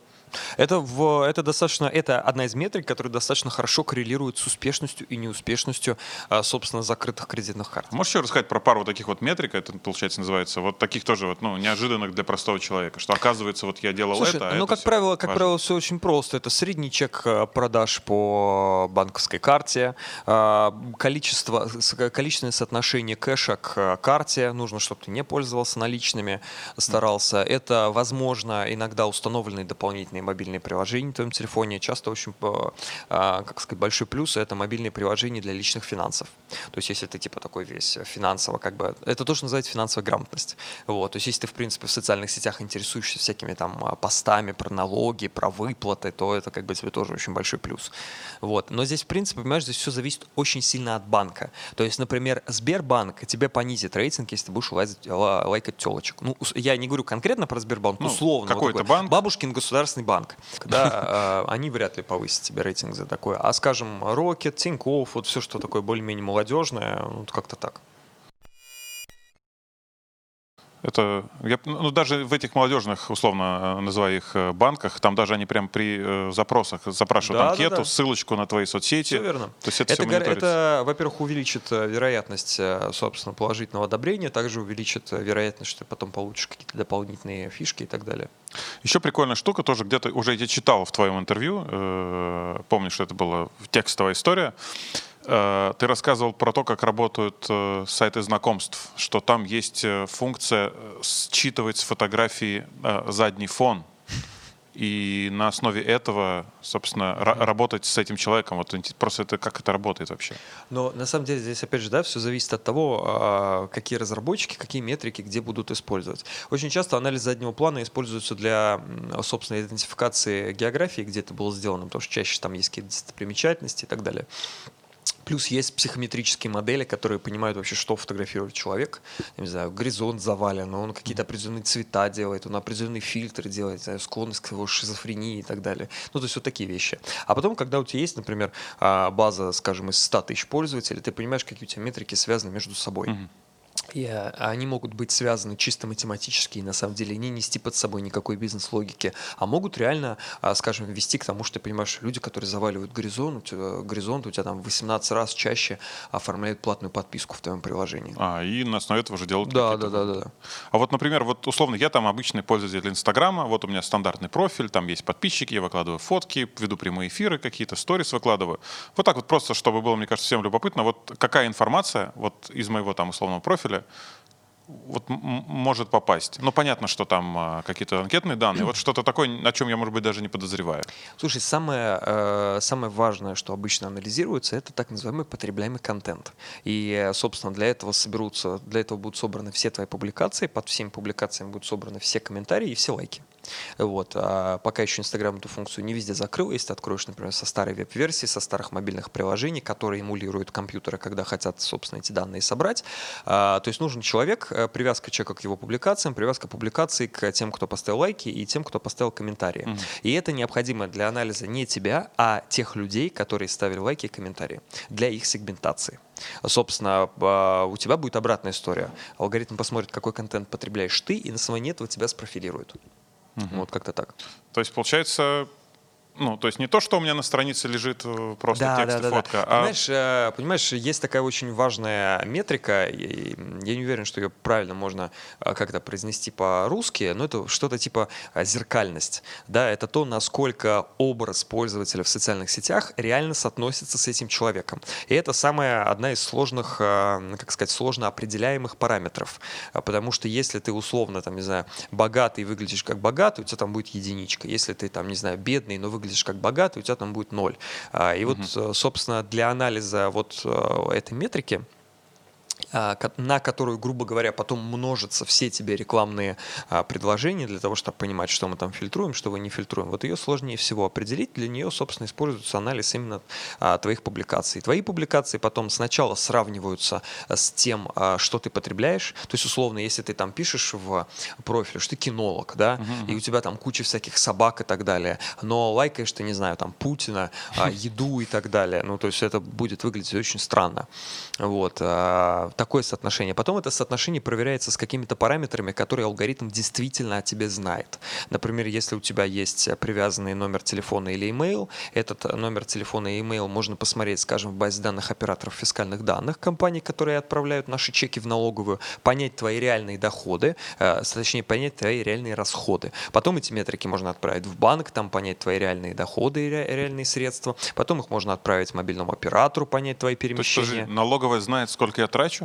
Это, в, это, достаточно, это одна из метрик, которая достаточно хорошо коррелирует с успешностью и неуспешностью, собственно, закрытых кредитных карт. Можешь еще рассказать про пару таких вот метрик, это, получается, называется, вот таких тоже вот, ну, неожиданных для простого человека, что, оказывается, вот я делал Слушай, это, а ну, это как правило, как правило, все очень просто. Это средний чек продаж по банковской карте, количество, количественное соотношение кэша к карте, нужно, чтобы ты не пользовался наличными, старался. Это, возможно, иногда установленные дополнительные мобильные приложения на твоем телефоне. Часто очень, как сказать, большой плюс — это мобильные приложения для личных финансов. То есть если ты типа такой весь финансово, как бы, это тоже называется финансовая грамотность. Вот. То есть если ты, в принципе, в социальных сетях интересуешься всякими там постами про налоги, про выплаты, то это как бы тебе тоже очень большой плюс. Вот. Но здесь, в принципе, понимаешь, здесь все зависит очень сильно от банка. То есть, например, Сбербанк тебе понизит рейтинг, если ты будешь лайкать, лайкать телочек. Ну, я не говорю конкретно про Сбербанк, ну, условно. Какой-то вот банк. Бабушкин государственный банк, когда э, они вряд ли повысят тебе рейтинг за такое. А, скажем, Рокет, Тинькофф, вот все, что такое более-менее молодежное, вот как-то так. Это, я, ну, даже в этих молодежных, условно называя их, банках, там даже они прям при э, запросах запрашивают да, анкету, да, да. ссылочку на твои соцсети. Все верно. То есть это, это, все это, во-первых, увеличит вероятность, собственно, положительного одобрения, также увеличит вероятность, что ты потом получишь какие-то дополнительные фишки и так далее. Еще прикольная штука, тоже где-то уже я читал в твоем интервью, э, помню, что это была текстовая история. Ты рассказывал про то, как работают сайты знакомств, что там есть функция считывать с фотографии задний фон и на основе этого, собственно, mm-hmm. работать с этим человеком. Вот просто это, как это работает вообще? Но на самом деле здесь, опять же, да, все зависит от того, какие разработчики, какие метрики, где будут использовать. Очень часто анализ заднего плана используется для, собственно, идентификации географии, где это было сделано, потому что чаще там есть какие-то достопримечательности и так далее. Плюс есть психометрические модели, которые понимают вообще, что фотографирует человек. Я не знаю, горизонт завален, он какие-то определенные цвета делает, он определенный фильтр делает, склонность к его шизофрении и так далее. Ну, то есть вот такие вещи. А потом, когда у тебя есть, например, база, скажем, из сто тысяч пользователей, ты понимаешь, какие у тебя метрики связаны между собой. Mm-hmm. И они могут быть связаны чисто математически и на самом деле не нести под собой никакой бизнес-логики, а могут реально, скажем, вести к тому, что ты понимаешь, что люди, которые заваливают горизонт, горизонт у тебя там восемнадцать раз чаще оформляют платную подписку в твоем приложении. А, и на основе этого уже делают да, какие-то... Да, да, да. А вот, например, вот условно я там обычный пользователь Инстаграма, вот у меня стандартный профиль, там есть подписчики, я выкладываю фотки, веду прямые эфиры какие-то, сторис выкладываю. Вот так вот просто, чтобы было, мне кажется, всем любопытно, вот какая информация вот из моего там условного профиля вот может попасть. Ну, понятно, что там какие-то анкетные данные, вот что-то такое, о чем я, может быть, даже не подозреваю. Слушай, самое, э, самое важное, что обычно анализируется, это так называемый потребляемый контент. И, собственно, для этого соберутся, для этого будут собраны все твои публикации, под всеми публикациями будут собраны все комментарии и все лайки. Вот. А пока еще Инстаграм эту функцию не везде закрыл. Если ты откроешь, например, со старой веб-версии, со старых мобильных приложений, которые эмулируют компьютеры, когда хотят, собственно, эти данные собрать. А, то есть нужен человек, привязка человека к его публикациям, привязка публикаций к тем, кто поставил лайки и тем, кто поставил комментарии. Mm-hmm. И это необходимо для анализа не тебя, а тех людей, которые ставили лайки и комментарии, для их сегментации. Собственно, у тебя будет обратная история. Алгоритм посмотрит, какой контент потребляешь ты, и на основании этого тебя спрофилируют. Угу. Вот как-то так. То есть, получается, Ну, то есть не то, что у меня на странице лежит просто да, текст да, и да, фотка. Да. А... Понимаешь, понимаешь, есть такая очень важная метрика, я не уверен, что ее правильно можно как-то произнести по-русски, но это что-то типа зеркальность. Да, это то, насколько образ пользователя в социальных сетях реально соотносится с этим человеком. И это самая одна из сложных, как сказать, сложно определяемых параметров. Потому что если ты условно, там, не знаю, богатый, выглядишь как богатый, у тебя там будет единичка. Если ты, там, не знаю, бедный, но выглядишь лишь как богатый, у тебя там будет ноль. И вот, uh-huh. собственно, для анализа вот этой метрики, на которую, грубо говоря, потом множатся все тебе рекламные предложения для того, чтобы понимать, что мы там фильтруем, что мы не фильтруем. Вот ее сложнее всего определить. Для нее, собственно, используется анализ именно твоих публикаций. Твои публикации потом сначала сравниваются с тем, что ты потребляешь. То есть, условно, если ты там пишешь в профиле, что ты кинолог, да, угу. и у тебя там куча всяких собак и так далее, но лайкаешь ты, не знаю, там Путина, еду и так далее. Ну, то есть это будет выглядеть очень странно. Вот. Такое соотношение. Потом это соотношение проверяется с какими-то параметрами, которые алгоритм действительно о тебе знает. Например, если у тебя есть привязанный номер телефона или имейл, этот номер телефона и имейл можно посмотреть, скажем, в базе данных операторов фискальных данных компаний, которые отправляют наши чеки в налоговую, понять твои реальные доходы, э, точнее, понять твои реальные расходы. Потом эти метрики можно отправить в банк, там понять твои реальные доходы и ре- реальные средства. Потом их можно отправить мобильному оператору, понять твои перемещения. То есть, налоговая знает, сколько я трачу?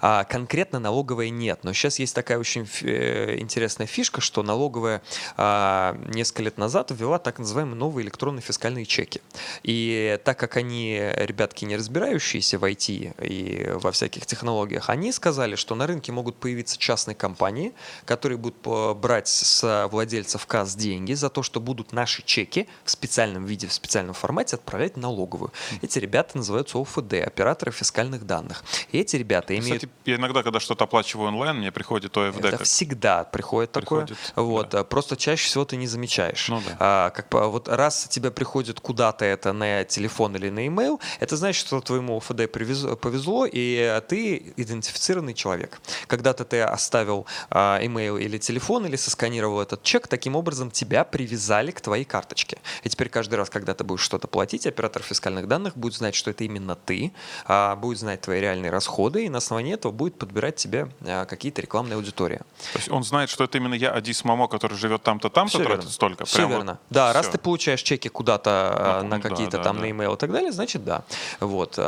Конкретно налоговая нет, но сейчас есть такая очень интересная фишка, что налоговая несколько лет назад ввела так называемые новые электронные фискальные чеки. И так как они, ребятки, не разбирающиеся в ай ти и во всяких технологиях, они сказали, что на рынке могут появиться частные компании, которые будут брать с владельцев касс деньги за то, что будут наши чеки в специальном виде, в специальном формате отправлять в налоговую. Эти ребята называются о эф дэ, операторы фискальных данных. И эти ребята Кстати, имеют... я иногда, когда что-то оплачиваю онлайн, мне приходит о эф дэ. Это как... всегда приходит, приходит такое. Вот, да. Просто чаще всего ты не замечаешь. Ну, да. а, как, вот, раз тебе приходит куда-то это на телефон или на имейл, это значит, что твоему о эф дэ привезло, повезло, и ты идентифицированный человек. Когда-то ты оставил а, имейл или телефон, или сосканировал этот чек, таким образом тебя привязали к твоей карточке. И теперь каждый раз, когда ты будешь что-то платить, оператор фискальных данных будет знать, что это именно ты, а, будет знать твои реальные расходы, и на основании этого будет подбирать тебе какие-то рекламные аудитории. То есть он знает, что это именно я, Адис Мамо, который живет там-то, там-то, тратит столько. Все прямо верно. Да, все. Раз ты получаешь чеки куда-то ну, на какие-то да, там да, на имейл да. и так далее, значит да. Вот.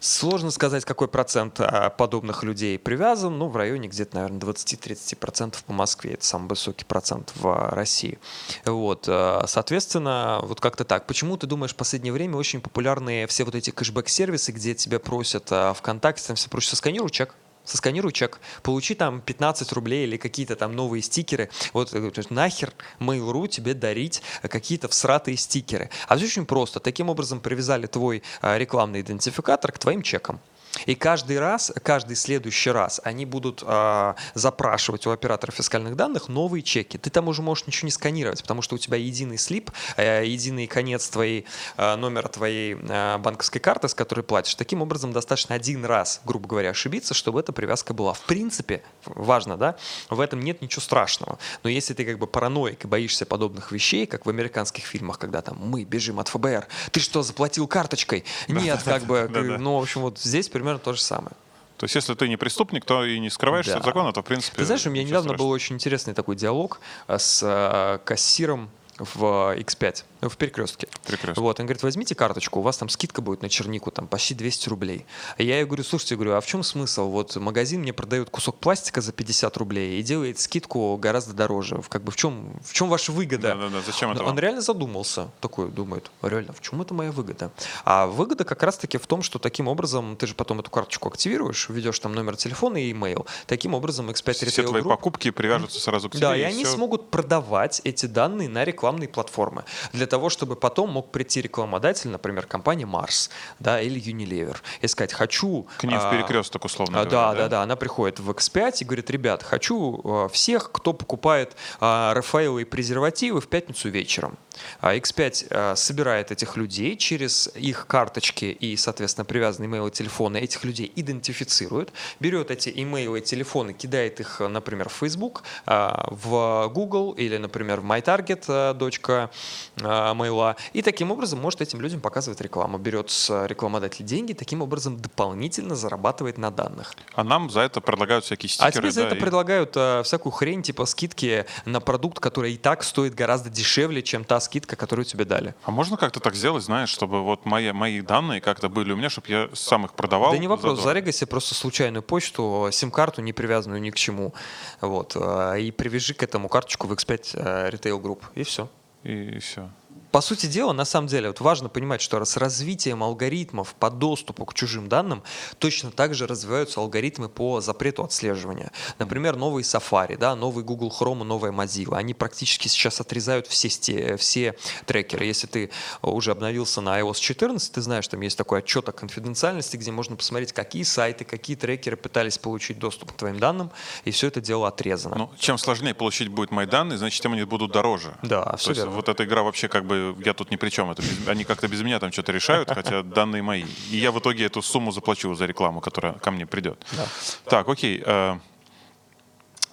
Сложно сказать, какой процент подобных людей привязан, но в районе где-то, наверное, двадцать-тридцать процентов по Москве. Это самый высокий процент в России. Вот. Соответственно, вот как-то так. Почему, ты думаешь, в последнее время очень популярны все вот эти кэшбэк-сервисы, где тебя просят ВКонтакте, там все просят, сосканируй чек. Сосканируй чек, получи там пятнадцать рублей или какие-то там новые стикеры. Вот нахер Mail.ru тебе дарить какие-то всратые стикеры. А все очень просто. Таким образом привязали твой рекламный идентификатор к твоим чекам. И каждый раз, каждый следующий раз они будут э, запрашивать у оператора фискальных данных новые чеки. Ты там уже можешь ничего не сканировать, потому что у тебя единый слип, э, единый конец твоей, э, номера твоей э, банковской карты, с которой платишь. Таким образом, достаточно один раз, грубо говоря, ошибиться, чтобы эта привязка была. В принципе, важно, да, в этом нет ничего страшного. Но если ты как бы параноик и боишься подобных вещей, как в американских фильмах, когда там мы бежим от эф бэ эр, ты что, заплатил карточкой? Нет, как бы, ну, в общем, вот здесь примерно то же самое. То есть, если ты не преступник, то и не скрываешься да. от закона, то в принципе... Ты знаешь, у меня недавно страшного. Был очень интересный такой диалог с кассиром в икс пять, в перекрестке. Перекресток. Вот, он говорит, возьмите карточку, у вас там скидка будет на чернику, там почти двести рублей. И я ей говорю, слушайте, говорю, а в чем смысл? Вот магазин мне продает кусок пластика за пятьдесят рублей и делает скидку гораздо дороже. Как бы в чем, в чем ваша выгода? Да, да, да. Зачем это вам? Он реально задумался, такой думает, реально, в чем это моя выгода? А выгода как раз-таки в том, что таким образом ты же потом эту карточку активируешь, введешь там номер телефона и имейл. Таким образом икс пять Retail Group... Все твои покупки привяжутся сразу к тебе. Да, и, и они все... смогут продавать эти данные на рекламу. Рекламные платформы, для того, чтобы потом мог прийти рекламодатель, например, компания Mars, да, или Unilever, и сказать, хочу... К ней в перекресток, условно а, говоря, да, да, да, да, она приходит в икс пять и говорит, ребят, хочу всех, кто покупает а, Рафаэлловые презервативы в пятницу вечером. А икс пять а, собирает этих людей через их карточки и, соответственно, привязанные имейлы и телефоны, этих людей идентифицирует, берет эти имейлы и телефоны, кидает их, например, в Facebook, а, в Google или, например, в MyTarget, дочка Mail.ru. И таким образом может этим людям показывать рекламу. Берет с рекламодателя деньги, таким образом дополнительно зарабатывает на данных. А нам за это предлагают всякие стикеры. А тебе за да, это и... предлагают а, всякую хрень, типа скидки на продукт, который и так стоит гораздо дешевле, чем та скидка, которую тебе дали. А можно как-то так сделать, знаешь, чтобы вот мои, мои данные как-то были у меня, чтобы я сам их продавал? Да не вопрос, задор. Зарегай себе просто случайную почту, сим-карту, не привязанную ни к чему. Вот. И привяжи к этому карточку в икс пять Retail Group. И все. И, и все. По сути дела, на самом деле, вот важно понимать, что с развитием алгоритмов по доступу к чужим данным точно так же развиваются алгоритмы по запрету отслеживания. Например, новые Safari, да, новый Google Chrome, новая Mozilla. Они практически сейчас отрезают все, сте- все трекеры. Если ты уже обновился на ай о эс четырнадцать, ты знаешь, там есть такой отчет о конфиденциальности, где можно посмотреть, какие сайты, какие трекеры пытались получить доступ к твоим данным, и все это дело отрезано. Но чем сложнее получить будет мои данные, значит, тем они будут дороже. Да, то есть вот эта игра вообще как бы я тут ни при чем, это, они как-то без меня там что-то решают, хотя данные мои. И я в итоге эту сумму заплачу за рекламу, которая ко мне придет. Да. Так, окей. Э,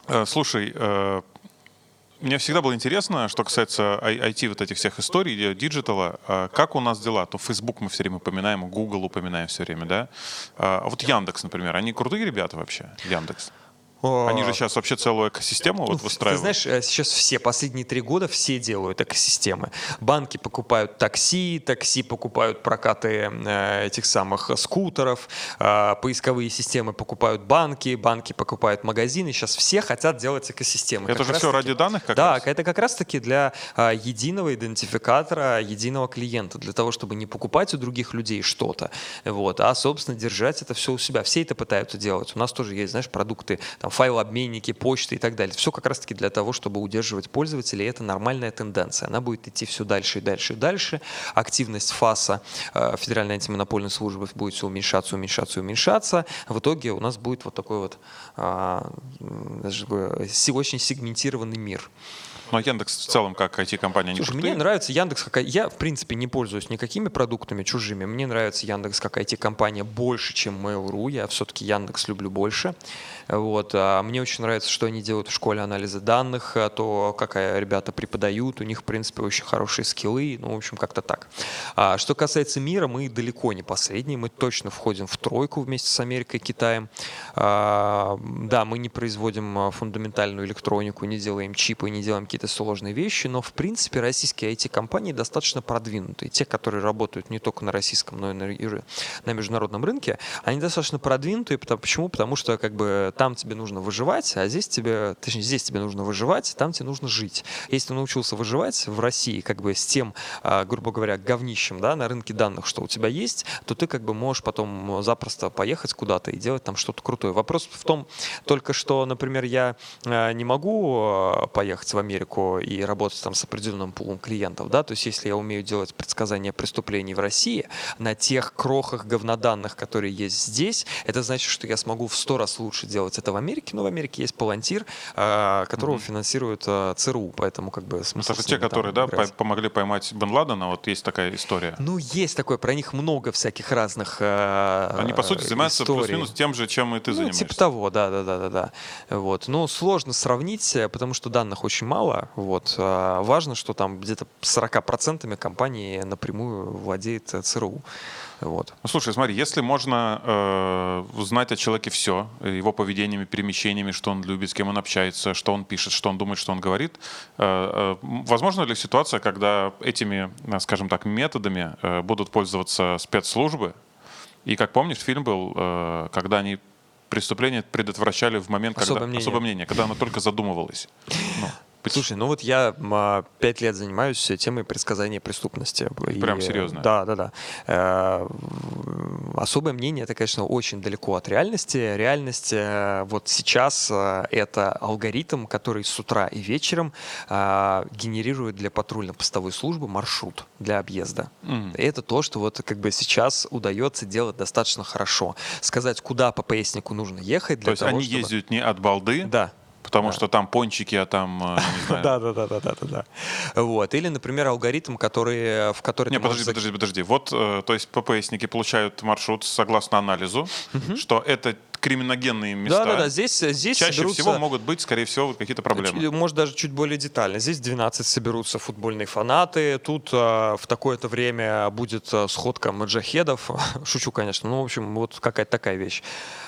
э, слушай, э, мне всегда было интересно, что касается ай ти, вот этих всех историй, диджитала, э, как у нас дела? То Facebook мы все время упоминаем, Google упоминаем все время, да? А вот Яндекс, например, они крутые ребята вообще, Яндекс? Они же сейчас вообще целую экосистему вот выстраивают. Ты знаешь, сейчас все последние три года все делают экосистемы. Банки покупают такси, такси покупают прокаты этих самых скутеров, поисковые системы покупают банки, банки покупают магазины. Сейчас все хотят делать экосистемы. Это же все ради данных как раз? Да, это как раз-таки для единого идентификатора, единого клиента, для того, чтобы не покупать у других людей что-то, вот, а, собственно, держать это все у себя. Все это пытаются делать. У нас тоже есть, знаешь, продукты, там, файлообменники, почты и так далее. Все как раз-таки для того, чтобы удерживать пользователей. Это нормальная тенденция. Она будет идти все дальше и дальше и дальше. Активность ФАСа, Федеральной антимонопольной службы, будет все уменьшаться, уменьшаться и уменьшаться. В итоге у нас будет вот такой вот а, очень сегментированный мир. Но Яндекс в целом как ай ти-компания, они крутые? Мне нравится Яндекс как... Я, в принципе, не пользуюсь никакими продуктами чужими. Мне нравится Яндекс как ай ти-компания больше, чем Mail.ru. Я все-таки Яндекс люблю больше. Вот. А мне очень нравится, что они делают в школе анализа данных, то, как ребята преподают. У них, в принципе, очень хорошие скиллы. Ну, в общем, как-то так. А что касается мира, мы далеко не последние. Мы точно входим в тройку вместе с Америкой и Китаем. А, да, мы не производим фундаментальную электронику, не делаем чипы, не делаем какие-то сложные вещи, но, в принципе, российские ай ти-компании достаточно продвинутые. Те, которые работают не только на российском, но и на, на международном рынке, они достаточно продвинутые. Почему? Потому что как бы там тебе нужно выживать, а здесь тебе, точнее, здесь тебе нужно выживать, там тебе нужно жить. Если ты научился выживать в России как бы с тем, грубо говоря, говнищем, да, на рынке данных, что у тебя есть, то ты как бы можешь потом запросто поехать куда-то и делать там что-то крутое. Вопрос в том только, что, например, я не могу поехать в Америку и работать там с определенным пулом клиентов, да, то есть если я умею делать предсказания преступлений в России на тех крохах говноданных, которые есть здесь, это значит, что я смогу в сто раз лучше делать это в Америке, но в Америке есть Палантир, которого mm-hmm. финансирует ЦРУ, поэтому как бы смысл. Это же те, которые, да, по- помогли поймать Бен Ладена, вот есть такая история. Ну, есть такое, про них много всяких разных э, они, по сути, занимаются историй. Плюс-минус тем же, чем и ты ну, занимаешься. Типа того, да-да-да. Вот. Но сложно сравнить, потому что данных очень мало. Вот. Важно, что там где-то сорок процентов компании напрямую владеет ЦРУ. Вот. Ну, слушай, смотри, если можно э, узнать о человеке все, его поведениями, перемещениями, что он любит, с кем он общается, что он пишет, что он думает, что он говорит, э, э, возможно ли ситуация, когда этими, скажем так, методами э, будут пользоваться спецслужбы? И, как помнишь, фильм был, э, когда они преступления предотвращали в момент, когда... Особое мнение. Особое мнение, когда оно только задумывалось. Ну. Слушай, ну вот я пять лет занимаюсь темой предсказания преступности. Прям и, серьезно? Да, да, да. Э, особое мнение, это, конечно, очень далеко от реальности. Реальность э, вот сейчас э, это алгоритм, который с утра и вечером э, генерирует для патрульно-постовой службы маршрут для объезда. Mm-hmm. Это то, что вот как бы сейчас удается делать достаточно хорошо. Сказать, куда ППСнику нужно ехать. Для то есть того, они чтобы... ездят не от балды? Да. Потому да. что там пончики, а там, не знаю. Да-да-да. Вот. Или, например, алгоритм, который, в который... Не, подожди, можешь... подожди, подожди. Вот, э, то есть ППСники получают маршрут согласно анализу, угу. что это криминогенные места. Да, да, да. Здесь, здесь чаще берутся... всего могут быть, скорее всего, вот какие-то проблемы. Может, даже чуть более детально. Здесь двенадцать соберутся футбольные фанаты. Тут э, в такое-то время будет сходка маджахедов. Шучу, конечно. Ну, в общем, вот какая-то такая вещь.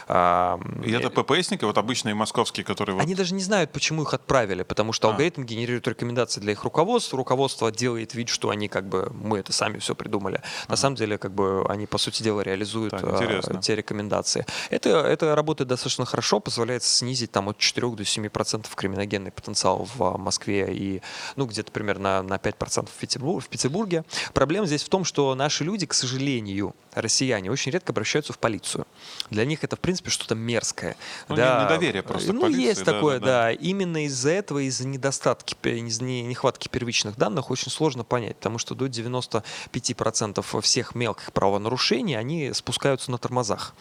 А, и это ППСники, вот обычные московские, которые... Вот... Они даже не знают, почему их отправили, потому что а. алгоритм генерирует рекомендации для их руководства. Руководство делает вид, что они как бы... Мы это сами все придумали. А. На самом деле, как бы, они, по сути дела, реализуют так, те рекомендации. Это, это работает достаточно хорошо, позволяет снизить там от четырех до семи процентов криминогенный потенциал в Москве и, ну, где-то примерно на пять процентов в, Петербург, в Петербурге. Проблема здесь в том, что наши люди, к сожалению, россияне, очень редко обращаются в полицию. Для них это, в принципе, что-то мерзкое. Ну, да. Недоверие просто ну, к полиции. Ну, есть да, такое, да, да. да. Именно из-за этого, из-за недостатки, из-за нехватки первичных данных очень сложно понять, потому что до девяноста пяти процентов всех мелких правонарушений, они спускаются на тормозах.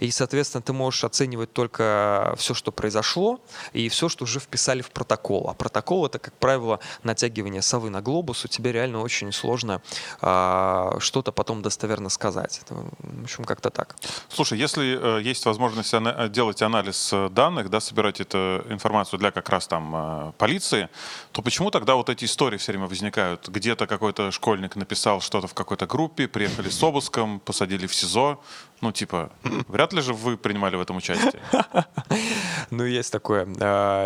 И, соответственно, ты можешь оценивать только все, что произошло, и все, что уже вписали в протокол. А протокол — это, как правило, натягивание совы на глобус. У тебя реально очень сложно а, что-то потом достоверно сказать. Это, в общем, как-то так. Слушай, если э, есть возможность ана- делать анализ данных, да, собирать эту информацию для как раз там э, полиции, то почему тогда вот эти истории все время возникают? Где-то какой-то школьник написал что-то в какой-то группе, приехали с обыском, посадили в СИЗО. Ну, типа, вряд ли же вы принимали в этом участие. Ну, есть такое.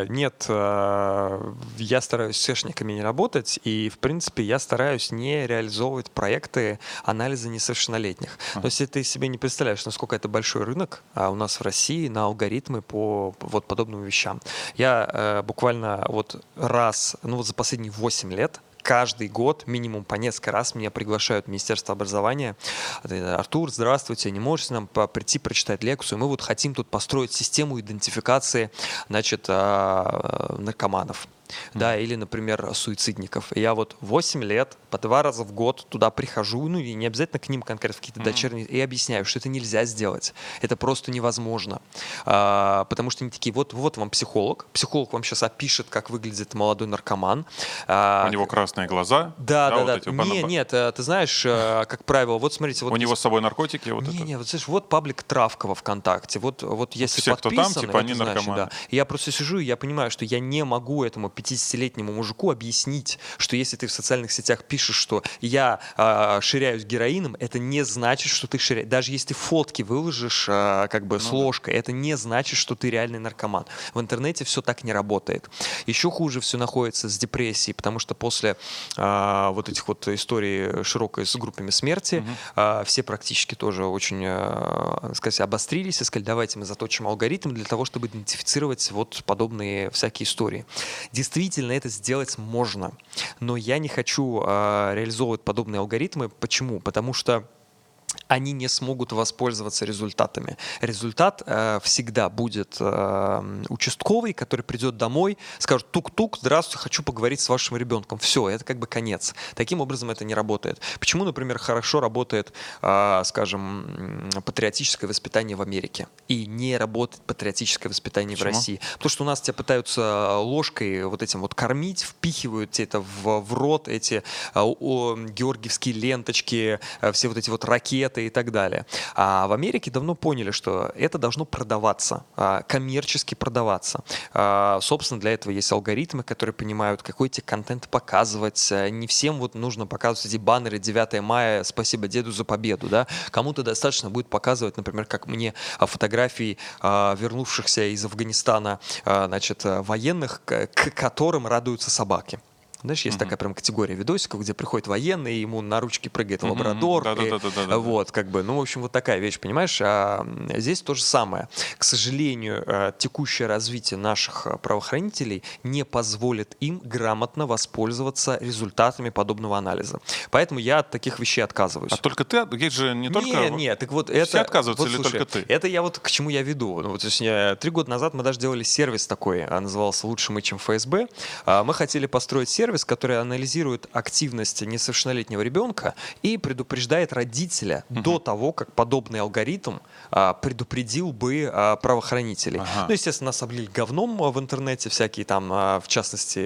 Нет, я стараюсь с сэшниками не работать, и, в принципе, я стараюсь не реализовывать проекты анализа несовершеннолетних. То есть ты себе не представляешь, насколько это большой рынок у нас в России на алгоритмы по вот подобным вещам. Я буквально вот раз, ну вот за последние восемь лет, каждый год, минимум по несколько раз, меня приглашают в Министерство образования. Артур, здравствуйте, не можете нам прийти прочитать лекцию? Мы вот хотим тут построить систему идентификации, значит, наркоманов. Да, или, например, суицидников. И я вот восемь лет, по два раза в год туда прихожу, ну и не обязательно к ним конкретно какие-то mm-hmm. дочерние, и объясняю, что это нельзя сделать, это просто невозможно. А, потому что они такие, вот, вот вам психолог, психолог вам сейчас опишет, как выглядит молодой наркоман. А, у него красные глаза. Да, да, да. Вот да. Эти, не, нет, ты знаешь, как правило, вот смотрите. Вот у здесь... него с собой наркотики? Вот не, это. не, вот знаешь, вот паблик Травкова ВКонтакте, вот, вот если все, подписаны, кто там, типа, они наркоманы. Значит, да. Я просто сижу, и я понимаю, что я не могу этому пятидесятилетнему мужику объяснить, что если ты в социальных сетях пишешь, что я э, ширяюсь героином, это не значит, что ты ширяешь. Даже если ты фотки выложишь э, как бы ну, с ложкой, да. это не значит, что ты реальный наркоман. В интернете все так не работает. Еще хуже все находится с депрессией, потому что после э, вот этих вот историй широкой с группами смерти угу. э, все практически тоже очень, э, сказать, обострились и сказали, давайте мы заточим алгоритм для того, чтобы идентифицировать вот подобные всякие истории. Действительно, это сделать можно, но я не хочу э, реализовывать подобные алгоритмы. Почему? Потому что они не смогут воспользоваться результатами. Результат э, всегда будет э, участковый, который придет домой, скажет тук-тук, здравствуйте, хочу поговорить с вашим ребенком. Все, это как бы конец. Таким образом это не работает. Почему, например, хорошо работает, э, скажем, патриотическое воспитание в Америке и не работает патриотическое воспитание Почему? в России? Потому что у нас тебя пытаются ложкой вот этим вот кормить, впихивают тебе это в, в рот, эти э, о, георгиевские ленточки, э, все вот эти вот ракеты, и так далее. А в Америке давно поняли, что это должно продаваться, коммерчески продаваться. Собственно, для этого есть алгоритмы, которые понимают, какой тебе контент показывать. Не всем вот нужно показывать эти баннеры девятого мая «Спасибо деду за победу». Да? Кому-то достаточно будет показывать, например, как мне фотографии вернувшихся из Афганистана, значит, военных, к которым радуются собаки. Знаешь, есть mm-hmm. такая прям категория видосиков, где приходит военный, и ему на ручки прыгает mm-hmm. лабрадор. Mm-hmm. И, вот, как бы, ну, в общем, вот такая вещь, понимаешь? А здесь то же самое. К сожалению, текущее развитие наших правоохранителей не позволит им грамотно воспользоваться результатами подобного анализа. Поэтому я от таких вещей отказываюсь. А только ты? Есть же не, не только... Нет, нет. Так вот, это... Все отказываются вот, или слушай, только ты? Это я вот к чему я веду. Ну, вот, то есть, три года назад мы даже делали сервис такой, назывался «Лучше мы, чем ФСБ». Мы хотели построить сервис, сервис, который анализирует активность несовершеннолетнего ребенка и предупреждает родителя угу. до того, как подобный алгоритм а, предупредил бы а, правоохранителей. Ага. Ну, естественно, нас облили говном в интернете, всякие там, а, в частности,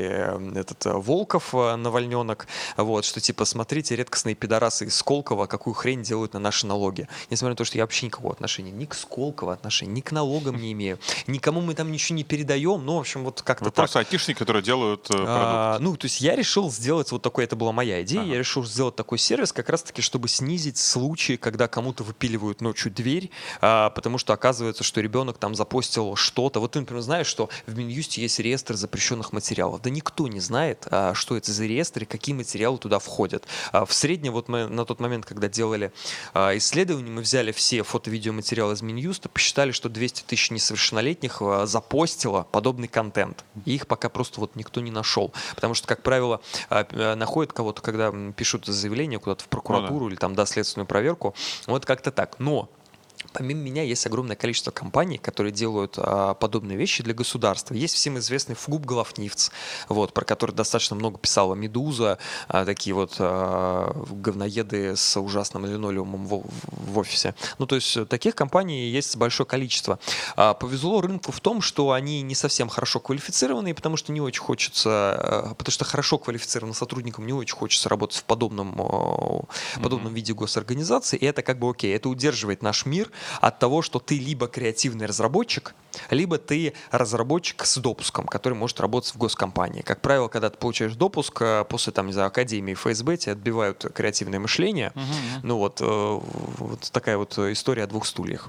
этот Волков, а, Навальненок, вот, что типа, смотрите, редкостные пидорасы из Сколково, какую хрень делают на наши налоги. Несмотря на то, что я вообще никакого отношения ни к Сколково отношения, ни к налогам не имею, никому мы там ничего не передаем, ну, в общем, вот как-то Вы так. Просто айтишники, которые делают продукт. А, ну, то есть я решил сделать вот такой, это была моя идея, ага. я решил сделать такой сервис как раз-таки, чтобы снизить случаи, когда кому-то выпиливают ночью дверь, а, потому что оказывается, что ребенок там запостил что-то. Вот ты, например, знаешь, что в Минюсте есть реестр запрещенных материалов. Да никто не знает, а, что это за реестр и какие материалы туда входят. А, в среднем, вот мы на тот момент, когда делали а, исследование, мы взяли все фото-видеоматериалы из Минюста, посчитали, что двести тысяч несовершеннолетних а, запостило подобный контент. И их пока просто вот никто не нашел. Потому что, как правило, а, а, находят кого-то, когда пишут заявление куда-то в прокуратуру ну, да. или там, да, следственную проверку. Вот как-то так. Но помимо меня есть огромное количество компаний, которые делают а, подобные вещи для государства. Есть всем известный ФГУП Головнивц, вот, про который достаточно много писала Медуза, а, такие вот а, говноеды с ужасным линолеумом в, в офисе. Ну, то есть таких компаний есть большое количество. А, повезло рынку в том, что они не совсем хорошо квалифицированные, потому что не очень хочется, а, потому что хорошо квалифицированным сотрудникам не очень хочется работать в подобном, mm-hmm. подобном виде госорганизации. И это как бы окей, это удерживает наш мир от того, что ты либо креативный разработчик, либо ты разработчик с допуском, который может работать в госкомпании. Как правило, когда ты получаешь допуск, после там, не знаю, академии эф эс бэ тебя отбивают креативное мышление. Угу. Ну вот, вот такая вот история о двух стульях.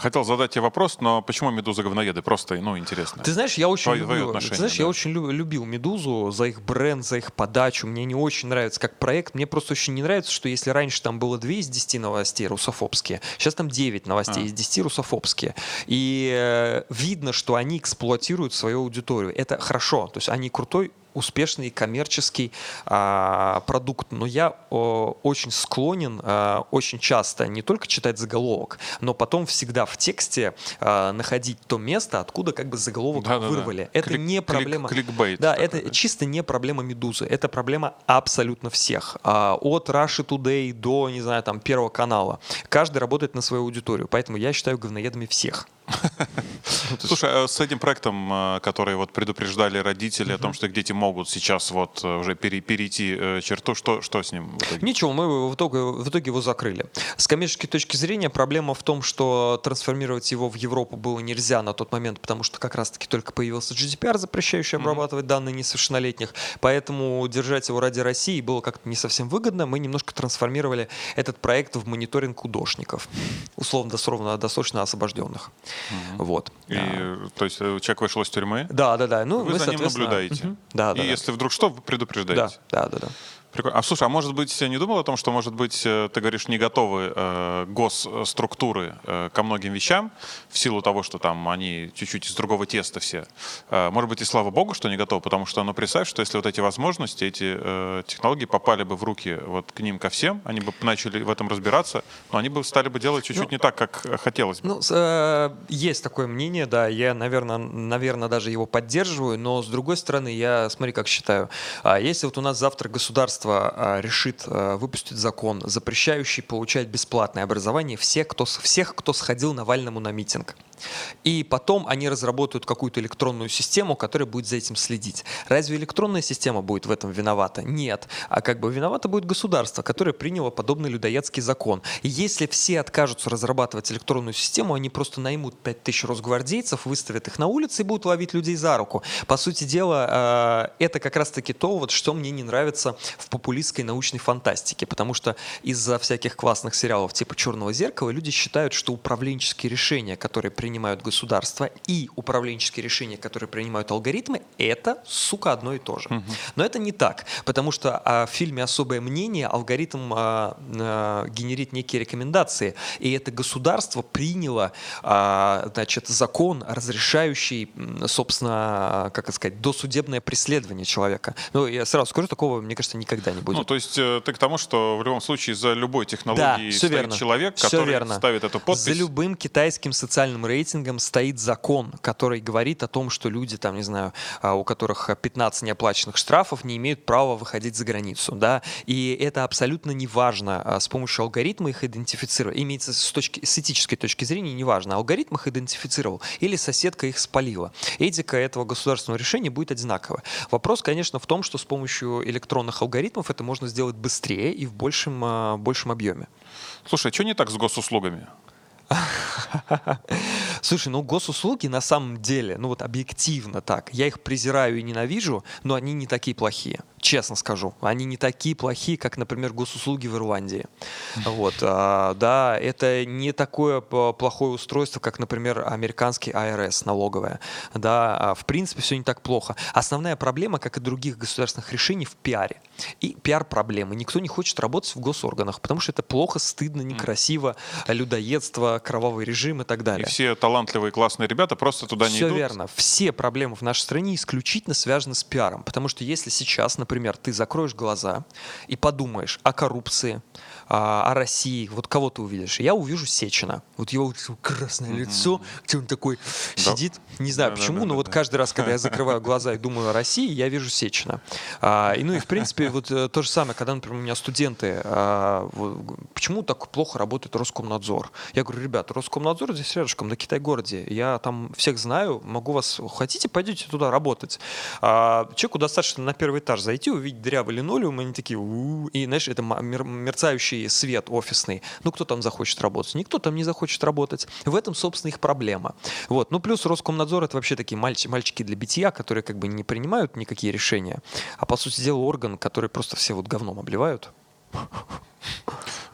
Хотел задать тебе вопрос, но почему «Медуза» говноеды? Просто, ну, интересно. Ты знаешь, я очень, люблю, ты знаешь, да. я очень люб, любил «Медузу» за их бренд, за их подачу. Мне не очень нравится как проект. Мне просто очень не нравится, что если раньше там было две из десяти новостей русофобские, сейчас там девять новостей а. из десяти русофобские. И э, видно, что они эксплуатируют свою аудиторию. Это хорошо. То есть они крутой, успешный коммерческий а, продукт. Но я о, очень склонен а, очень часто не только читать заголовок, но потом всегда в тексте а, находить то место, откуда как бы заголовок да, вырвали. Да, да. Это клик, не проблема. Клик, кликбейт. Да, это да. чисто не проблема «Медузы». Это проблема абсолютно всех. А, от Russia Today до, не знаю, там, Первого канала. Каждый работает на свою аудиторию. Поэтому я считаю говноедами всех. Слушай, с этим проектом, который вот предупреждали родители о том, что их дети могут сейчас вот уже перейти черту, что, что с ним? Ничего, мы в итоге, в итоге его закрыли. С коммерческой точки зрения проблема в том, что трансформировать его в Европу было нельзя на тот момент, потому что как раз-таки только появился джи ди пи ар, запрещающий обрабатывать mm-hmm. данные несовершеннолетних, поэтому держать его ради России было как-то не совсем выгодно. Мы немножко трансформировали этот проект в мониторинг удошников, условно-досрочно освобожденных. Угу. Вот. И, а. То есть человек вышел из тюрьмы? Да, да, да. Ну, вы мы, за ним наблюдаете. Угу. Да, да, и да, если да. вдруг что, вы предупреждаете. Да, да, да. да. Прикольно. А слушай, а может быть, я не думал о том, что, может быть, ты говоришь, не готовы э, госструктуры э, ко многим вещам, в силу того, что там они чуть-чуть из другого теста все. Э, может быть, и слава богу, что не готовы, потому что, ну, представь, что если вот эти возможности, эти э, технологии попали бы в руки вот к ним ко всем, они бы начали в этом разбираться, но они бы стали бы делать чуть-чуть ну, не так, как хотелось бы. Ну, э, есть такое мнение, да, я, наверное, наверное, даже его поддерживаю, но, с другой стороны, я, смотри, как считаю, если вот у нас завтра государство решит выпустить закон, запрещающий получать бесплатное образование всех, кто, всех, кто сходил Навальному на митинг. И потом они разработают какую-то электронную систему, которая будет за этим следить. Разве электронная система будет в этом виновата? Нет. А как бы виновато будет государство, которое приняло подобный людоедский закон. И если все откажутся разрабатывать электронную систему, они просто наймут пять тысяч росгвардейцев, выставят их на улице и будут ловить людей за руку. По сути дела, это как раз-таки то, вот, что мне не нравится в популистской научной фантастике. Потому что из-за всяких классных сериалов типа «Черного зеркала» люди считают, что управленческие решения, которые принимают принимают государство, и управленческие решения, которые принимают алгоритмы, это, сука, одно и то же. Угу. Но это не так, потому что а, в фильме «Особое мнение» алгоритм а, а, генерит некие рекомендации, и это государство приняло а, значит, закон, разрешающий, собственно, как это сказать, досудебное преследование человека. Ну, я сразу скажу, такого, мне кажется, никогда не будет. Ну, то есть ты к тому, что в любом случае за любой технологией да, стоит верно. Человек, все который верно. Ставит эту подпись. За любым китайским социальным рейтингом рейтингом стоит закон, который говорит о том, что люди, там, не знаю, у которых пятнадцать неоплаченных штрафов, не имеют права выходить за границу, да, и это абсолютно неважно, с помощью алгоритма их идентифицировать, имеется с, точки, с этической точки зрения неважно, алгоритм их идентифицировал или соседка их спалила. Этика этого государственного решения будет одинаковая. Вопрос, конечно, в том, что с помощью электронных алгоритмов это можно сделать быстрее и в большем, большем объеме. Слушай, а что не так с госуслугами? Слушай, ну госуслуги на самом деле, ну вот объективно так, я их презираю и ненавижу, но они не такие плохие, честно скажу. Они не такие плохие, как, например, госуслуги в Ирландии. Вот, а, да, это не такое плохое устройство, как, например, американский ай ар эс, налоговое. Да, в принципе, все не так плохо. Основная проблема, как и других государственных решений, в пиаре. И пиар-проблемы. Никто не хочет работать в госорганах, потому что это плохо, стыдно, некрасиво, людоедство, кровавый режим и так далее. И все талантливые, классные ребята просто туда все не идут. Все верно. Все проблемы в нашей стране исключительно связаны с пиаром, потому что если сейчас, например, ты закроешь глаза и подумаешь о коррупции, о России, вот кого ты увидишь? Я увижу Сечина. Вот его красное лицо, где он такой сидит. Не знаю почему, но вот каждый раз, когда я закрываю глаза и думаю о России, я вижу Сечина. И, ну и в принципе, вот то же самое, когда, например, у меня студенты, почему так плохо работает Роскомнадзор? Я говорю, ребят, Роскомнадзор здесь рядышком, на Китай-городе. Я там всех знаю, могу вас... Хотите, пойдете туда работать. Человеку достаточно на первый этаж зайти, увидеть дырявый линолеум, они такие... И, знаешь, это мерцающий свет офисный. Ну, кто там захочет работать? Никто там не захочет работать. В этом, собственно, их проблема. Вот. Ну, плюс Роскомнадзор — это вообще такие мальчики, мальчики для битья, которые как бы не принимают никакие решения, а, по сути дела, орган, который просто все вот говном обливают.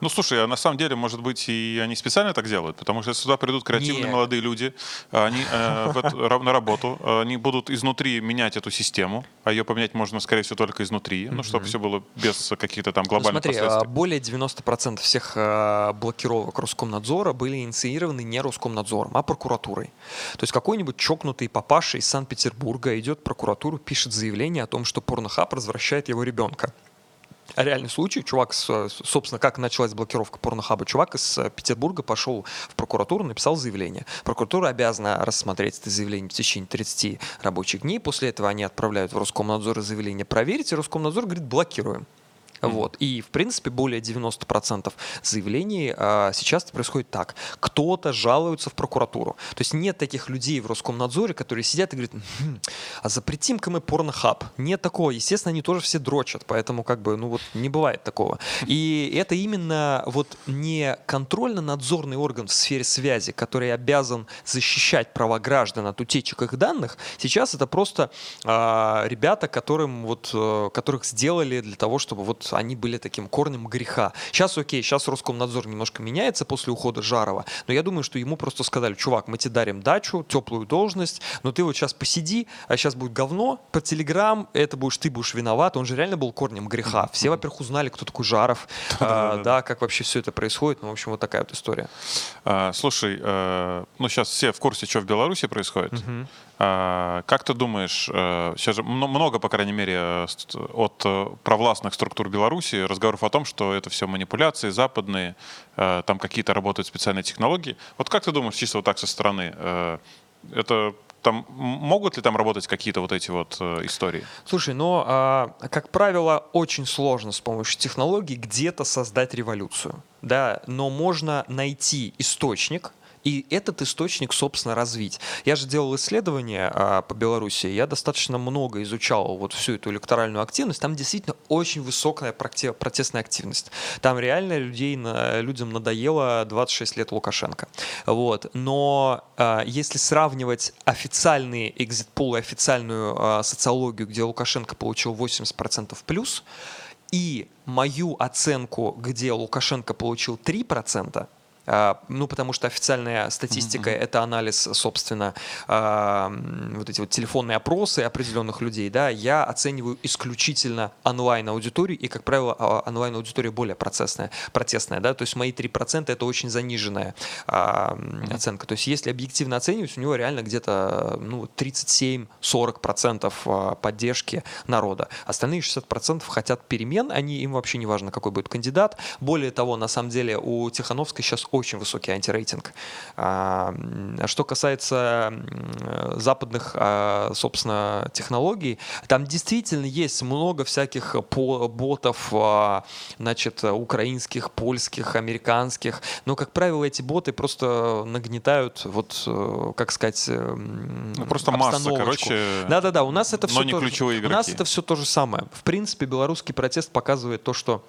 Ну, слушай, а на самом деле, может быть, и они специально так делают, потому что если сюда придут креативные Нет. молодые люди, они э, в эту, на работу, они будут изнутри менять эту систему, а ее поменять можно, скорее всего, только изнутри, ну, чтобы все было без каких-то там глобальных ну, смотри, последствий. Более девяносто процентов всех блокировок Роскомнадзора были инициированы не Роскомнадзором, а прокуратурой. То есть какой-нибудь чокнутый папаша из Санкт-Петербурга идет в прокуратуру, пишет заявление о том, что Pornhub развращает его ребенка. Реальный случай. Чувак, собственно, как началась блокировка Порнохаба, чувак из Петербурга пошел в прокуратуру, написал заявление. Прокуратура обязана рассмотреть это заявление в течение тридцати рабочих дней. После этого они отправляют в Роскомнадзор заявление проверить, и Роскомнадзор говорит, блокируем. Вот. И, в принципе, более девяносто процентов заявлений а, сейчас происходит так. Кто-то жалуется в прокуратуру. То есть нет таких людей в Роскомнадзоре, которые сидят и говорят, хм, а запретим-ка мы Pornhub. Нет такого. Естественно, они тоже все дрочат, поэтому как бы, ну вот, не бывает такого. И это именно вот не контрольно-надзорный орган в сфере связи, который обязан защищать права граждан от утечек их данных. Сейчас это просто а, ребята, которым, вот, которых сделали для того, чтобы вот они были таким корнем греха. Сейчас окей, сейчас Роскомнадзор немножко меняется после ухода Жарова, но я думаю, что ему просто сказали, чувак, мы тебе дарим дачу, теплую должность, но ты вот сейчас посиди, а сейчас будет говно, по Telegram, это будешь, ты будешь виноват, он же реально был корнем греха. Все, во-первых, узнали, кто такой Жаров, а, да, как вообще все это происходит, ну, в общем, вот такая вот история. А, слушай, а, ну, сейчас все в курсе, что в Беларуси происходит. Угу. А, как ты думаешь, а, сейчас же много, по крайней мере, от провластных структур Беларуси, разговоров о том, что это все манипуляции западные, э, там какие-то работают специальные технологии. Вот как ты думаешь, чисто вот так со стороны, э, это там могут ли там работать какие-то вот эти вот э, истории? Слушай, но, э, как правило, очень сложно с помощью технологий где-то создать революцию, да, но можно найти источник, и этот источник, собственно, развить. Я же делал исследования а, по Беларуси, я достаточно много изучал вот всю эту электоральную активность, там действительно очень высокая протестная активность. Там реально людей, людям надоело двадцать шесть лет Лукашенко. Вот. Но а, если сравнивать официальные экзит-полы, официальную а, социологию, где Лукашенко получил восемьдесят процентов плюс, и мою оценку, где Лукашенко получил три процента, ну, потому что официальная статистика — это анализ, собственно, вот эти вот телефонные опросы определенных людей, да, я оцениваю исключительно онлайн-аудиторию, и, как правило, онлайн-аудитория более процессная, протестная, да, то есть мои три процента — это очень заниженная оценка, то есть если объективно оценивать, у него реально где-то, ну, тридцать семь - сорок процентов поддержки народа, остальные шестьдесят процентов хотят перемен, они, им вообще не важно, какой будет кандидат, более того, на самом деле, у Тихановской сейчас очень высокий антирейтинг. Что касается западных, собственно, технологий, там действительно есть много всяких ботов, значит, украинских, польских, американских, но, как правило, эти боты просто нагнетают, вот, как сказать, ну, просто масса, короче. Да-да-да, у нас это все то же, у нас это все то же самое. В принципе, белорусский протест показывает то, что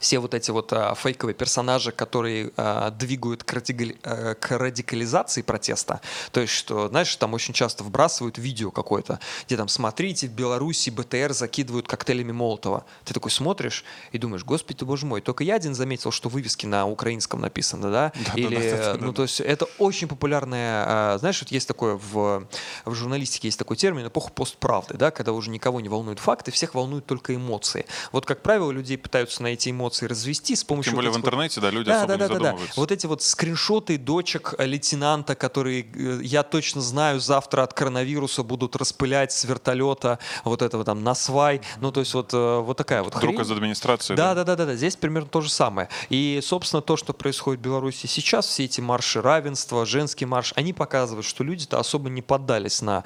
все вот эти вот а, фейковые персонажи, которые а, двигают к, радикали... к радикализации протеста, то есть, что, знаешь, там очень часто вбрасывают видео какое-то, где там, смотрите, в Беларуси БТР закидывают коктейлями Молотова. Ты такой смотришь и думаешь, господи ты, боже мой, только я один заметил, что вывески на украинском написаны, да? Да, или, да, да, да, ну, да. То есть, это очень популярное, а, знаешь, вот есть такое, в, в журналистике есть такой термин, эпоха постправды, да, когда уже никого не волнуют факты, всех волнуют только эмоции. Вот, как правило, людей пытаются найти эмоции, эмоции развести с помощью... Тем более вот в интернете, вот... да, люди да, особо да, да, не задумываются. Да, да. Вот эти вот скриншоты дочек лейтенанта, которые, я точно знаю, завтра от коронавируса будут распылять с вертолета вот этого там на свай. Ну, то есть вот, вот такая вот хрень. Друг из администрации. Да, да, да, да, да. Здесь примерно то же самое. И, собственно, то, что происходит в Беларуси сейчас, все эти марши равенства, женский марш, они показывают, что люди-то особо не поддались на,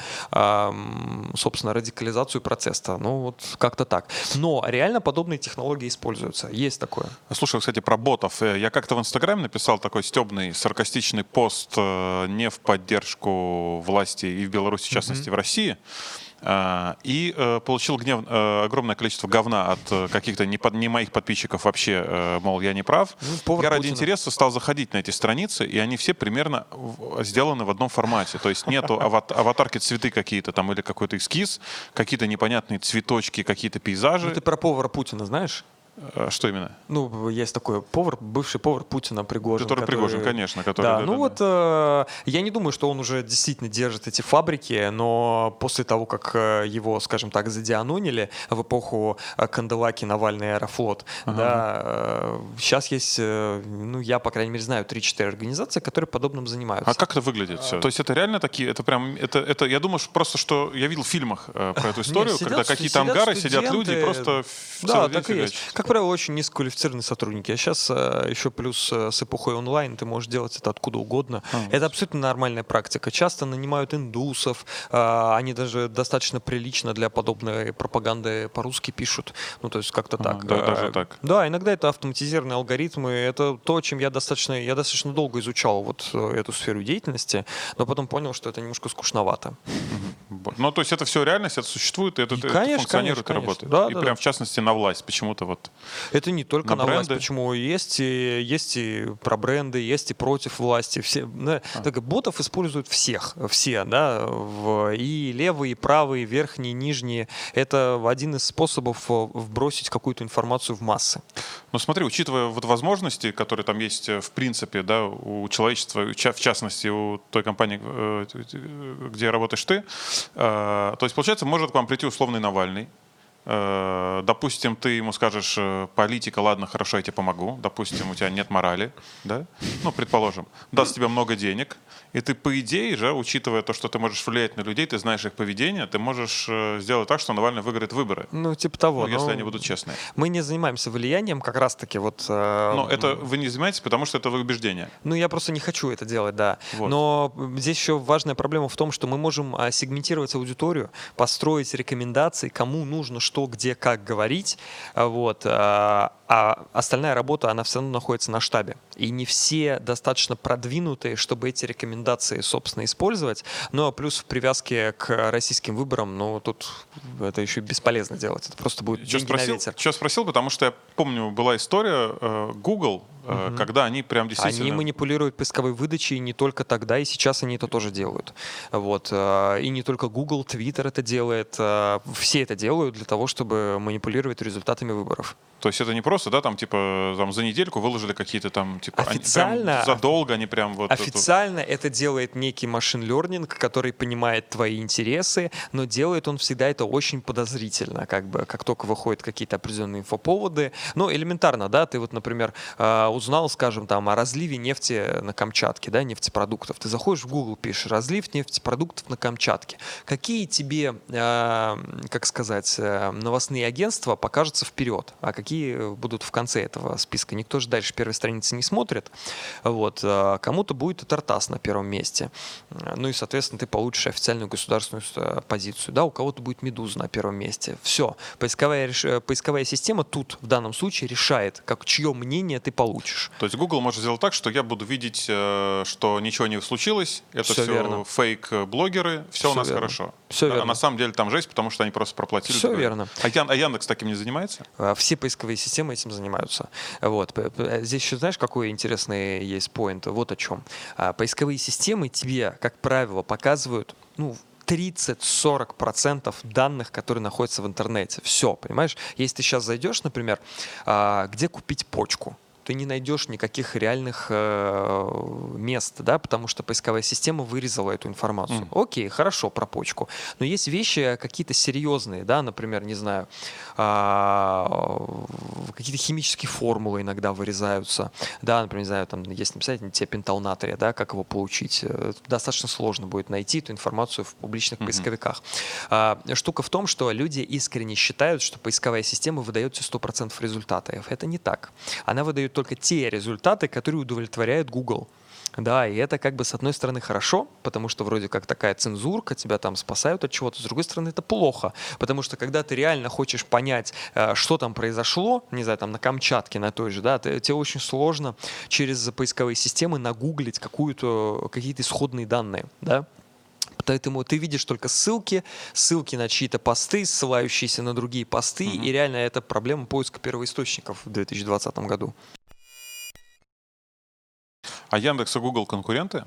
собственно, радикализацию протеста. Ну, вот как-то так. Но реально подобные технологии используются. Есть такое. Слушай, кстати, про ботов. Я как-то в Инстаграме написал такой стебный, саркастичный пост не в поддержку власти и в Беларуси, в частности, mm-hmm. в России. И получил гнев, огромное количество говна от каких-то не, под, не моих подписчиков вообще, мол, я не прав. Ну, я ради Путина. Интереса стал заходить на эти страницы, и они все примерно сделаны в одном формате. То есть нету аватарки цветы какие-то там или какой-то эскиз, какие-то непонятные цветочки, какие-то пейзажи. Ну, ты про повара Путина знаешь? Что именно? Ну, есть такой повар, бывший повар Путина, Пригожин. Который, который... Пригожин, конечно. Который... Да, да, ну да, вот, да. Э, я не думаю, что он уже действительно держит эти фабрики, но после того, как его, скажем так, задианонили в эпоху Канделаки, Навальный, Аэрофлот, ага. да, э, сейчас есть, ну, я, по крайней мере, знаю три-четыре организации, которые подобным занимаются. А как это выглядит все? То есть это реально такие, это прям, это, это, я думаю, что просто, что я видел в фильмах э, про эту историю, Нет, сидят, когда какие-то ангары, сидят люди и просто да, так и есть. Как правило, очень низкоквалифицированные сотрудники. А сейчас еще плюс с эпохой онлайн ты можешь делать это откуда угодно. А, это абсолютно нормальная практика. Часто нанимают индусов, они даже достаточно прилично для подобной пропаганды по-русски пишут. Ну, то есть как-то а, так. Да, даже так. Да, иногда это автоматизированные алгоритмы. Это то, чем я достаточно, я достаточно долго изучал вот эту сферу деятельности, но потом понял, что это немножко скучновато. Ну, то есть это все реальность, это существует, и это, и, это конечно, функционирует конечно, и работает. Да, и да, прям да. в частности на власть почему-то вот. Это не только на, на власть, почему есть и, есть и про бренды, есть и против власти. Все, да, а. так, ботов используют всех, все, да, в, и левые, и правые, верхние, нижние. Это один из способов вбросить какую-то информацию в массы. Ну смотри, учитывая вот возможности, которые там есть в принципе, да, у человечества, в частности у той компании, где работаешь ты, то есть, получается, может к вам прийти условный Навальный. Допустим, ты ему скажешь: политика, ладно, хорошо, я тебе помогу. Допустим, у тебя нет морали, да? Ну, предположим, даст тебе много денег. И ты, по идее же, учитывая то, что ты можешь влиять на людей, ты знаешь их поведение, ты можешь сделать так, что Навальный выиграет выборы. Ну, типа того. Ну, если они будут честные. Мы не занимаемся влиянием как раз-таки. Вот, э, ну, это вы не занимаетесь, потому что это убеждение. Ну, я просто не хочу это делать, да. Вот. Но здесь еще важная проблема в том, что мы можем сегментировать аудиторию, построить рекомендации, кому нужно что, где, как говорить. Вот. А остальная работа, она все равно находится на штабе. И не все достаточно продвинутые, чтобы эти рекомендации, собственно, использовать. Ну, а плюс в привязке к российским выборам, ну, тут это еще бесполезно делать. Это просто будет деньги спросил, на ветер. Чего спросил, потому что я помню, была история Google, угу. когда они прям действительно... Они манипулируют поисковой выдачей не только тогда, и сейчас они это тоже делают. Вот. И не только Google, Twitter это делает. Все это делают для того, чтобы манипулировать результатами выборов. То есть это не просто, да, там, типа, там, за недельку выложили какие-то там, типа, официально, они задолго, они прям вот... Официально эту... это делает некий машин-лернинг, который понимает твои интересы, но делает он всегда это очень подозрительно, как бы, как только выходят какие-то определенные инфоповоды. Ну, элементарно, да, ты вот, например, узнал, скажем, там, о разливе нефти на Камчатке, да, нефтепродуктов. Ты заходишь в Google, пишешь «разлив нефтепродуктов на Камчатке». Какие тебе, э, как сказать, новостные агентства покажутся вперед, а какие будут будут в конце этого списка. Никто же дальше первой страницы не смотрит. Вот. Кому-то будет Тартас на первом месте. Ну и, соответственно, ты получишь официальную государственную позицию. Да, у кого-то будет Медуза на первом месте. Все. Поисковая, поисковая система тут в данном случае решает, как, чье мнение ты получишь. То есть Google может сделать так, что я буду видеть, что ничего не случилось. Это все, все фейк-блогеры. Все, все у нас верно. Хорошо. Все а верно. На самом деле там жесть, потому что они просто проплатили. Все такое. Верно. А, Ян, а Яндекс таким не занимается? Все поисковые системы этим занимаются. Вот. Здесь еще знаешь, какой интересный есть поинт? Вот о чем. Поисковые системы тебе, как правило, показывают, ну, тридцать-сорок процентов данных, которые находятся в интернете. Все, понимаешь? Если ты сейчас зайдешь, например, где купить почку, ты не найдешь никаких реальных э, мест, да, потому что поисковая система вырезала эту информацию. Mm. Окей, хорошо, про почку. Но есть вещи какие-то серьезные, да, например, не знаю, э, какие-то химические формулы иногда вырезаются. Да, например, не знаю, там есть написать тиопентал натрия, да, как его получить. Достаточно сложно будет найти эту информацию в публичных mm-hmm. поисковиках. Э, штука в том, что люди искренне считают, что поисковая система выдает все сто процентов результатов. Это не так. Она выдает только те результаты, которые удовлетворяют Google. Да, и это как бы с одной стороны хорошо, потому что вроде как такая цензурка, тебя там спасают от чего-то, с другой стороны это плохо, потому что когда ты реально хочешь понять, что там произошло, не знаю, там на Камчатке, на той же, да, ты, тебе очень сложно через поисковые системы нагуглить какую-то, какие-то исходные данные, да. Поэтому ты видишь только ссылки, ссылки на чьи-то посты, ссылающиеся на другие посты, угу. и реально это проблема поиска первоисточников в две тысячи двадцатом году. А Яндекс и Google конкуренты?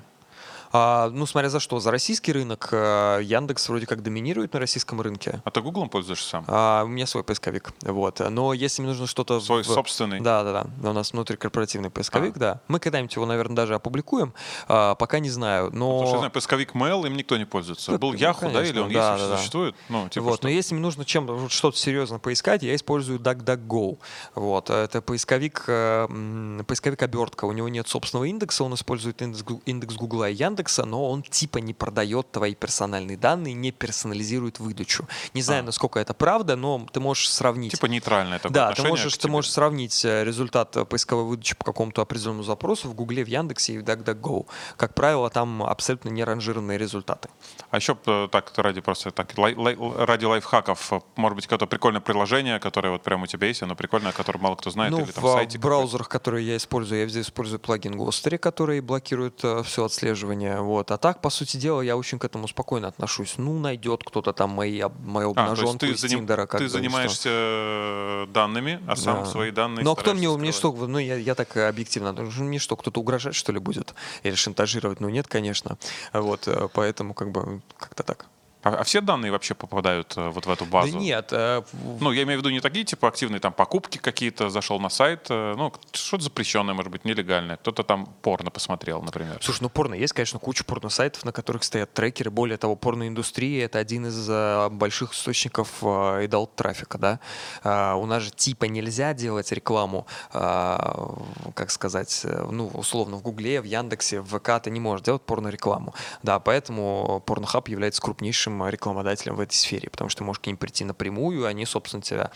А, ну, смотря за что. За российский рынок Яндекс вроде как доминирует на российском рынке. А ты Гуглом пользуешься сам? А, у меня свой поисковик. Вот. Но если мне нужно что-то... Свой в... собственный? Да, да, да. У нас внутрикорпоративный поисковик, а. да. Мы когда-нибудь его, наверное, даже опубликуем. А, пока не знаю, но... Потому что, я знаю, поисковик Mail, им никто не пользуется. Так, был Yahoo, ну, да, или он да, есть, да, да. существует? Ну, типа вот. Но если мне нужно чем что-то серьезно поискать, я использую DuckDuckGo. Вот. Это поисковик, поисковик-обертка. У него нет собственного индекса, он использует индекс, индекс Гугла и Яндекса. Но он типа не продает твои персональные данные, не персонализирует выдачу. Не знаю, а. насколько это правда, но ты можешь сравнить. Типа нейтральное такое да, отношение. Да, ты можешь, ты можешь сравнить результат поисковой выдачи по какому-то определенному запросу в Гугле, в Яндексе и в DuckDuckGo. Как правило, там абсолютно не ранжированные результаты. А еще так ради просто так, лай, лай, ради лайфхаков, может быть, какое-то прикольное приложение, которое вот прямо у тебя есть, оно прикольное, которое мало кто знает, ну, или там в сайте. В браузерах, которые я использую, я здесь использую плагин Гостери, который блокирует все отслеживание. Вот. А так, по сути дела, я очень к этому спокойно отношусь. Ну, найдет кто-то там мои, мою обнаженку а, из заним... Тиндера. Ты занимаешься что. данными, а сам да. свои данные Но кто мне, мне что, ну, я, я так объективно, мне что, кто-то угрожать, что ли, будет? Или шантажировать? Ну, нет, конечно. Вот, поэтому как бы как-то так. А все данные вообще попадают вот в эту базу? Да нет. Э, ну, я имею в виду не такие, типа, активные там покупки какие-то, зашел на сайт, э, ну, что-то запрещенное, может быть, нелегальное. Кто-то там порно посмотрел, например. Слушай, ну, порно есть, конечно, куча порно-сайтов, на которых стоят трекеры. Более того, порноиндустрия — это один из э, больших источников э, adult-трафика, да. Э, у нас же типа нельзя делать рекламу, э, как сказать, э, ну, условно, в Гугле, в Яндексе, в ВК ты не можешь делать порно-рекламу. Да, поэтому Pornhub является крупнейшим рекламодателем в этой сфере, потому что ты можешь к ним прийти напрямую, они, собственно, тебя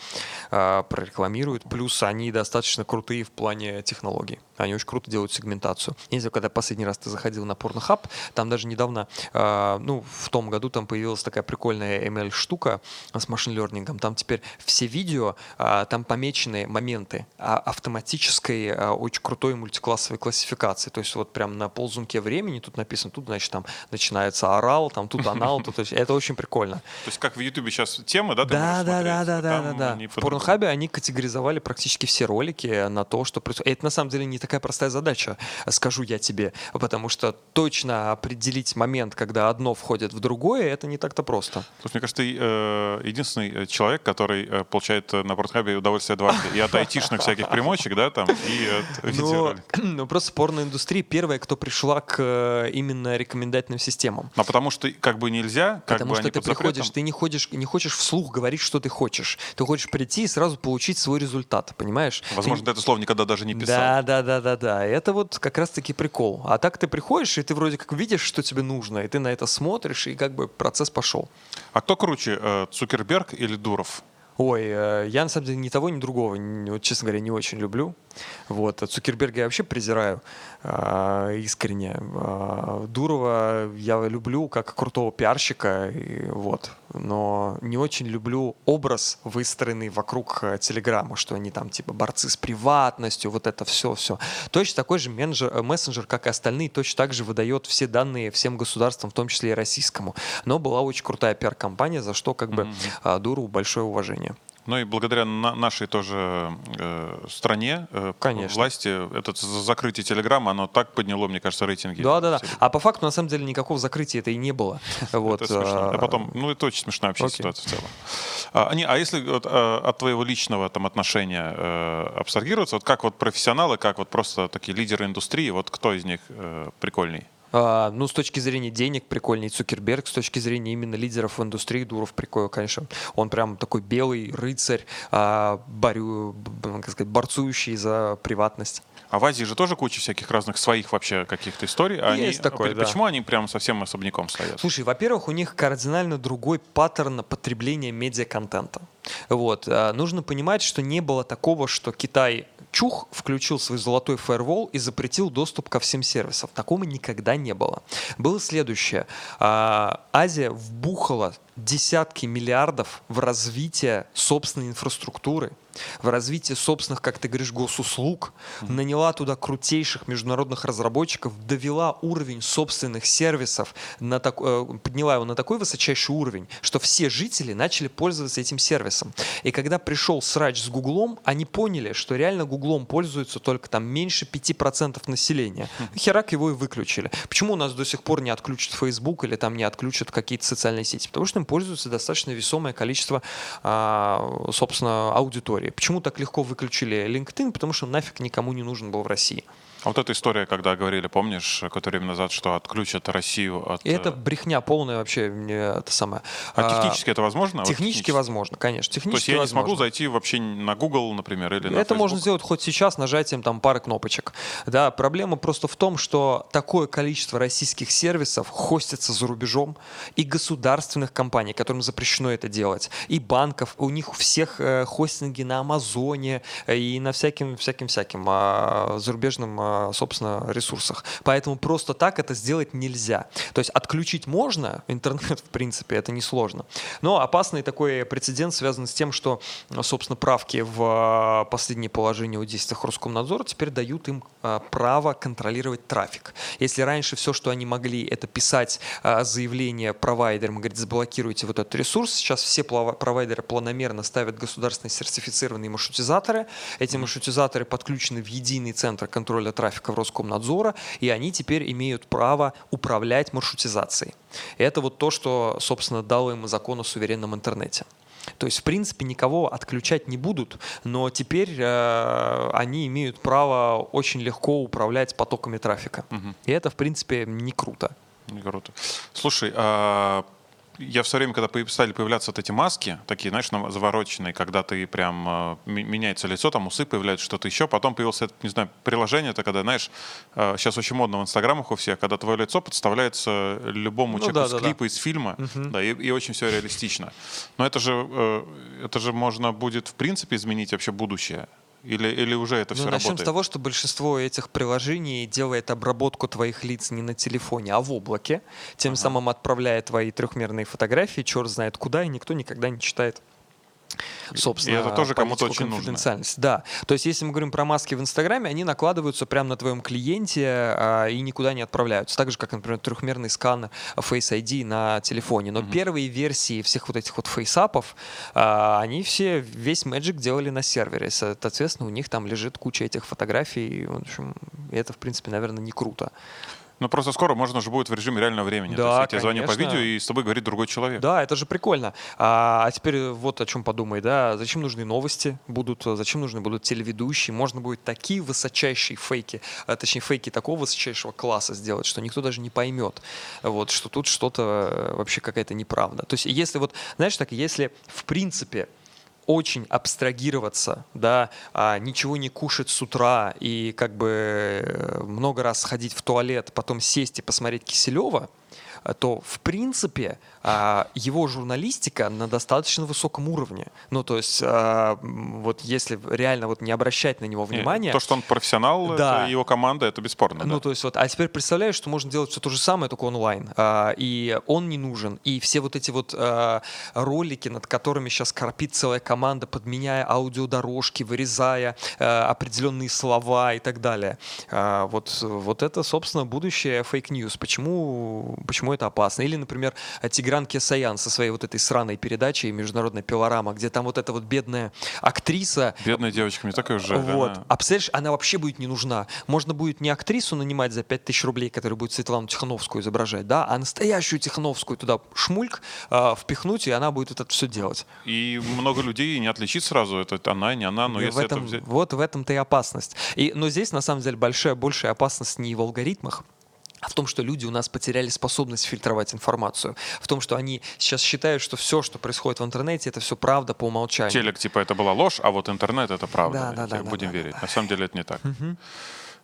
э, прорекламируют, плюс они достаточно крутые в плане технологий. Они очень круто делают сегментацию. Я не знаю, когда последний раз ты заходил на Pornhub, там даже недавно, э, ну, в том году там появилась такая прикольная эм эл-штука с машин-лернингом. Там теперь все видео, э, там помечены моменты автоматической э, очень крутой мультиклассовой классификации. То есть вот прям на ползунке времени тут написано, тут, значит, там начинается орал, там тут анал, тут... Это очень прикольно. То есть как в Ютубе сейчас темы, да? Да, да, да, да, да, да. В Порнхабе они категоризовали практически все ролики на то, что происходит. Это на самом деле не такая простая задача, скажу я тебе, потому что точно определить момент, когда одно входит в другое, это не так-то просто. Слушай, мне кажется, ты единственный человек, который получает на Порнхабе удовольствие дважды. И от айтишных всяких примочек, да, там, и от видеороликов. Ну, просто порноиндустрия первая, кто пришла к именно рекомендательным системам. А потому что как бы нельзя... Потому что ты приходишь, ты не, ходишь, не хочешь вслух говорить, что ты хочешь. Ты хочешь прийти и сразу получить свой результат, понимаешь? Возможно, ты, ты это слово никогда даже не писал. Да, да, да, да, да. Это вот как раз-таки прикол. А так ты приходишь, и ты вроде как видишь, что тебе нужно, и ты на это смотришь, и как бы процесс пошел. А кто круче, Цукерберг или Дуров? Ой, я на самом деле ни того, ни другого, вот, честно говоря, не очень люблю. Вот. Цукерберга я вообще презираю э, искренне. Э, Дурова я люблю как крутого пиарщика, и, вот. Но не очень люблю образ, выстроенный вокруг Телеграма, что они там типа борцы с приватностью, вот это все-все. Точно такой же менеджер, мессенджер, как и остальные, точно так же выдает все данные всем государствам, в том числе и российскому. Но была очень крутая пиар-компания, за что как бы э, Дурову большое уважение. Ну и благодаря на нашей тоже э, стране, э, власти, это закрытие Телеграма, оно так подняло, мне кажется, рейтинги. Да-да-да. А по факту, на самом деле, никакого закрытия это и не было. Вот. Это смешно. А потом, ну это очень смешная вообще окей. ситуация в целом. А, не, а если вот, а, от твоего личного там, отношения э, абстрагироваться, вот как вот профессионалы, как вот просто такие лидеры индустрии, вот кто из них э, прикольней? Uh, ну, с точки зрения денег прикольнее Цукерберг, с точки зрения именно лидеров в индустрии Дуров прикольно, конечно. Он прям такой белый рыцарь, uh, борю, как сказать, борцующий за приватность. А в Азии же тоже куча всяких разных своих вообще каких-то историй. А есть они, такое, почему да. они прям совсем особняком стоят? Слушай, во-первых, у них кардинально другой паттерн потребления медиаконтента. Вот. Uh, нужно понимать, что не было такого, что Китай... Чух включил свой золотой фаервол и запретил доступ ко всем сервисам. Такого никогда не было. Было следующее. Азия вбухала десятки миллиардов в развитие собственной инфраструктуры, в развитие собственных, как ты говоришь, госуслуг, наняла туда крутейших международных разработчиков, довела уровень собственных сервисов, на так, подняла его на такой высочайший уровень, что все жители начали пользоваться этим сервисом. И когда пришел срач с Гуглом, они поняли, что реально Гуглом пользуются только там меньше пяти процентов населения. Херак его и выключили. Почему у нас до сих пор не отключат Facebook или там не отключат какие-то социальные сети? Потому что им пользуется достаточно весомое количество, собственно, аудитории. Почему так легко выключили LinkedIn? Потому что нафиг никому не нужен был в России. А вот эта история, когда говорили, помнишь, какое-то время назад, что отключат Россию от... Это брехня полная вообще, это самое. А технически это возможно? Технически, технически возможно, конечно. Технически То есть я возможно. не смогу зайти вообще на Google, например, или на Это Facebook? Можно сделать хоть сейчас нажатием там пары кнопочек. Да, проблема просто в том, что такое количество российских сервисов хостится за рубежом, и государственных компаний, которым запрещено это делать, и банков, у них всех хостинги на Амазоне и на всяким-всяким-всяким зарубежным собственно, ресурсах. Поэтому просто так это сделать нельзя. То есть отключить можно, интернет, в принципе, это несложно. Но опасный такой прецедент связан с тем, что, собственно, правки в последнее положение о действиях Роскомнадзора теперь дают им право контролировать трафик. Если раньше все, что они могли, это писать заявление провайдерам, говорить, заблокируйте вот этот ресурс, сейчас все провайдеры планомерно ставят государственные сертифицированные маршрутизаторы. Эти маршрутизаторы подключены в единый центр контроля трафика трафика в Роскомнадзора, и они теперь имеют право управлять маршрутизацией. Это вот то, что, собственно, дало им закон о суверенном интернете. То есть, в принципе, никого отключать не будут, но теперь э, они имеют право очень легко управлять потоками трафика. Угу. И это, в принципе, не круто. Не круто. Слушай, а... Я все время, когда стали появляться вот эти маски, такие, знаешь, завороченные, когда ты прям меняется лицо, там усы появляются, что-то еще. Потом появилось, это, не знаю, приложение, это когда, знаешь, сейчас очень модно в инстаграмах у всех, когда твое лицо подставляется любому ну, человеку да, с да, клипа, да. из фильма, угу. да, и, и очень все реалистично. Но это же, это же можно будет, в принципе, изменить вообще будущее. Или, или уже это все ну, работает? Начнем с того, что большинство этих приложений делает обработку твоих лиц не на телефоне, а в облаке, тем ага. самым отправляя твои трехмерные фотографии, черт знает куда, и никто никогда не читает. Собственно, и это тоже кому-то очень конфиденциальность. Нужно. Да. То есть, если мы говорим про маски в Инстаграме, они накладываются прямо на твоем клиенте а, и никуда не отправляются. Так же, как, например, трехмерный скан Face ай ди на телефоне. Но угу. первые версии всех вот этих вот фейсапов, а, они все, весь Magic делали на сервере. Соответственно, у них там лежит куча этих фотографий. И, в общем, это, в принципе, наверное, не круто. Ну, просто скоро можно же будет в режиме реального времени. Да, то есть я тебе звоню по видео, и с тобой говорит другой человек. Да, это же прикольно. А, а теперь вот о чем подумай, да, зачем нужны новости будут, зачем нужны будут телеведущие, можно будет такие высочайшие фейки, а, точнее фейки такого высочайшего класса сделать, что никто даже не поймет, вот, что тут что-то вообще какая-то неправда. То есть если вот, знаешь, так, если в принципе... очень абстрагироваться, да, ничего не кушать с утра и как бы много раз сходить в туалет, потом сесть и посмотреть Киселева, то, в принципе, его журналистика на достаточно высоком уровне. Ну, то есть, вот если реально вот не обращать на него внимания... То, что он профессионал, да. Это его команда, это бесспорно. Ну, да. То есть, вот, а теперь представляю, что можно делать все то же самое, только онлайн. И он не нужен. И все вот эти вот ролики, над которыми сейчас корпит целая команда, подменяя аудиодорожки, вырезая определенные слова и так далее. Вот, вот это, собственно, будущее фейк-ньюс. Почему, почему это опасно? Или, например, Тигран Кесаян со своей вот этой сраной передачей «Международная пилорама», где там вот эта вот бедная актриса... Бедная девочка, мне так и уже. Вот. Да. А представляешь, она вообще будет не нужна. Можно будет не актрису нанимать за пять тысяч рублей, которая будет Светлану Тихановскую изображать, да, а настоящую Тихановскую туда шмульк э, впихнуть, и она будет это все делать. И много людей не отличит сразу, это она, не она, но и если в этом, это взять... Вот в этом-то и опасность. И, но здесь, на самом деле, большая, большая опасность не в алгоритмах, в том, что люди у нас потеряли способность фильтровать информацию, в том, что они сейчас считают, что все, что происходит в интернете, это все правда по умолчанию. Телек типа это была ложь, а вот интернет это правда. Да, да, да, будем да, верить. Да, да. На самом деле это не так. Угу.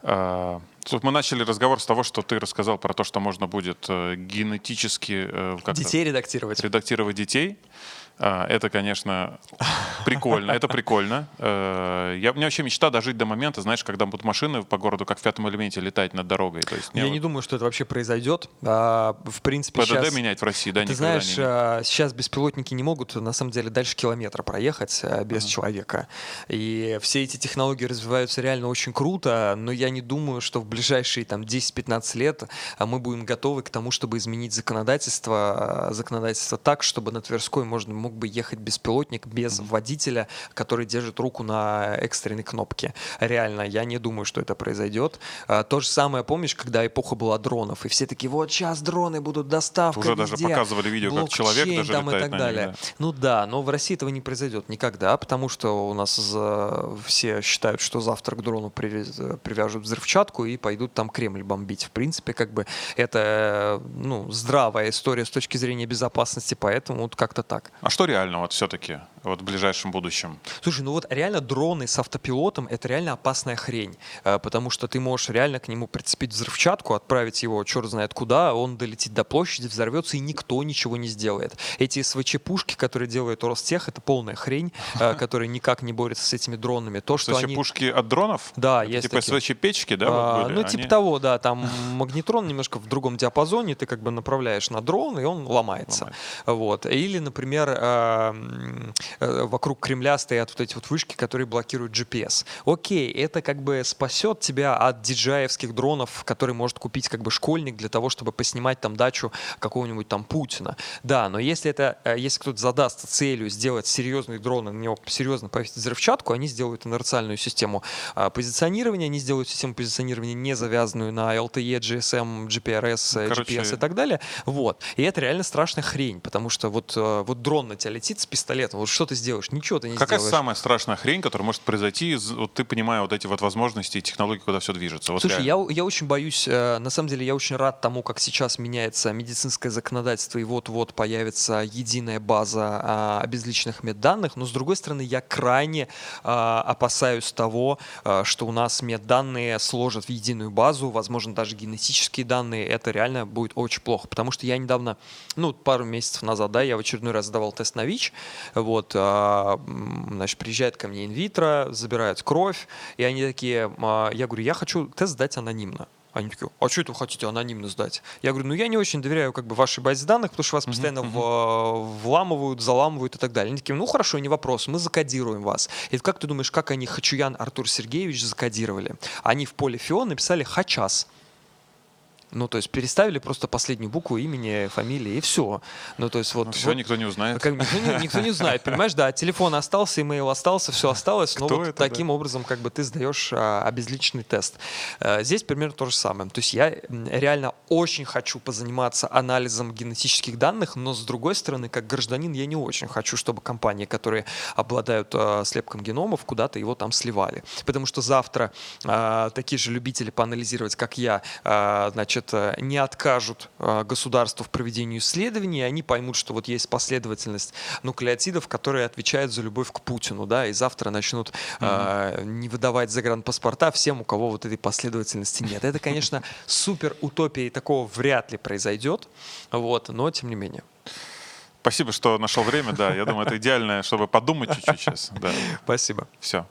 А, мы начали разговор с того, что ты рассказал про то, что можно будет генетически как-то детей редактировать. Редактировать детей. Это, конечно, прикольно. Это прикольно. Я, у меня вообще мечта дожить до момента, знаешь, когда будут машины по городу, как в «Пятом элементе», летать над дорогой. То есть, я вот... не думаю, что это вообще произойдет. А, в принципе, ПДД сейчас... менять в России, да, ты знаешь, не менять. Сейчас беспилотники не могут, на самом деле, дальше километра проехать без uh-huh. человека. И все эти технологии развиваются реально очень круто, но я не думаю, что в ближайшие там, десять-пятнадцать лет мы будем готовы к тому, чтобы изменить законодательство, законодательство так, чтобы на Тверской можно мог бы ехать беспилотник без mm-hmm. водителя, который держит руку на экстренной кнопке. Реально, я не думаю, что это произойдет. А, то же самое, помнишь, когда эпоха была дронов, и все такие, вот сейчас дроны будут, доставка уже везде, даже показывали видео, блокчейн, как человек даже там, летает и так далее. Них, да. Ну да, но в России этого не произойдет никогда, потому что у нас за... все считают, что завтра к дрону привяз... привяжут взрывчатку и пойдут там Кремль бомбить. В принципе, как бы это ну, здравая история с точки зрения безопасности, поэтому вот как-то так. А что реально вот все-таки вот в ближайшем будущем? Слушай, ну вот реально дроны с автопилотом — это реально опасная хрень, потому что ты можешь реально к нему прицепить взрывчатку, отправить его черт знает куда, он долетит до площади, взорвется, и никто ничего не сделает. Эти эс вэ че-пушки, которые делает Ростех, это полная хрень, которая никак не борется с этими дронами. То, что они... эс вэ че-пушки от дронов? Да, это есть типа такие. эс вэ че-печки, да? А, ну, они... типа того, да. Там магнетрон немножко в другом диапазоне, ты как бы направляешь на дрон, и он ломается. Вот. Или, например, вокруг Кремля стоят вот эти вот вышки, которые блокируют джи пи эс. Окей, это как бы спасет тебя от диджеевских дронов, которые может купить как бы школьник для того, чтобы поснимать там дачу какого-нибудь там Путина. Да, но если это, если кто-то задастся целью сделать серьезные дроны, на него серьезно повесить взрывчатку, они сделают инерциальную систему позиционирования, они сделают систему позиционирования не завязанную на эл тэ е, джи эс эм, джи пи ар эс, короче, джи пи эс и так далее. Вот. И это реально страшная хрень, потому что вот, вот дрон на тебя летит с пистолетом, вот что ты сделаешь? Ничего ты не Какая сделаешь. Какая самая страшная хрень, которая может произойти, вот ты понимаешь вот эти вот возможности и технологии, куда все движется? Вот Слушай, я, я очень боюсь, на самом деле я очень рад тому, как сейчас меняется медицинское законодательство, и вот-вот появится единая база обезличенных медданных, но с другой стороны я крайне опасаюсь того, что у нас медданные сложат в единую базу, возможно, даже генетические данные, это реально будет очень плохо, потому что я недавно, ну, пару месяцев назад, да, я в очередной раз сдавал тест на ВИЧ, вот, а, значит, приезжает ко мне инвитро, забирает кровь, и они такие, а, я говорю, я хочу тест сдать анонимно. Они такие, а что это вы хотите анонимно сдать? Я говорю, ну я не очень доверяю как бы вашей базе данных, потому что вас постоянно uh-huh, uh-huh. В, вламывают, заламывают и так далее. Они такие, ну хорошо, не вопрос, мы закодируем вас. И как ты думаешь, как они Хачуян Артур Сергеевич закодировали? Они в поле ФИО написали «Хачас». Ну, то есть переставили просто последнюю букву имени, фамилии, и все. Ну, то есть вот... Ну, все, вот, никто не узнает. Как, никто, никто не узнает, понимаешь, да, телефон остался, имейл остался, все осталось, но Кто вот это, таким да? образом как бы ты сдаешь а, обезличенный тест. А, здесь примерно то же самое. То есть я реально очень хочу позаниматься анализом генетических данных, но, с другой стороны, как гражданин, я не очень хочу, чтобы компании, которые обладают а, слепком геномов, куда-то его там сливали. Потому что завтра а, такие же любители поанализировать, как я, а, значит, это не откажут государству в проведении исследований, и они поймут, что вот есть последовательность нуклеотидов, которые отвечают за любовь к Путину, да, и завтра начнут mm-hmm. а, не выдавать загранпаспорта всем, у кого вот этой последовательности нет. Это, конечно, супер утопия, и такого вряд ли произойдет, вот, но тем не менее. Спасибо, что нашел время, да, я думаю, это идеально, чтобы подумать чуть-чуть сейчас. Да. Спасибо. Все.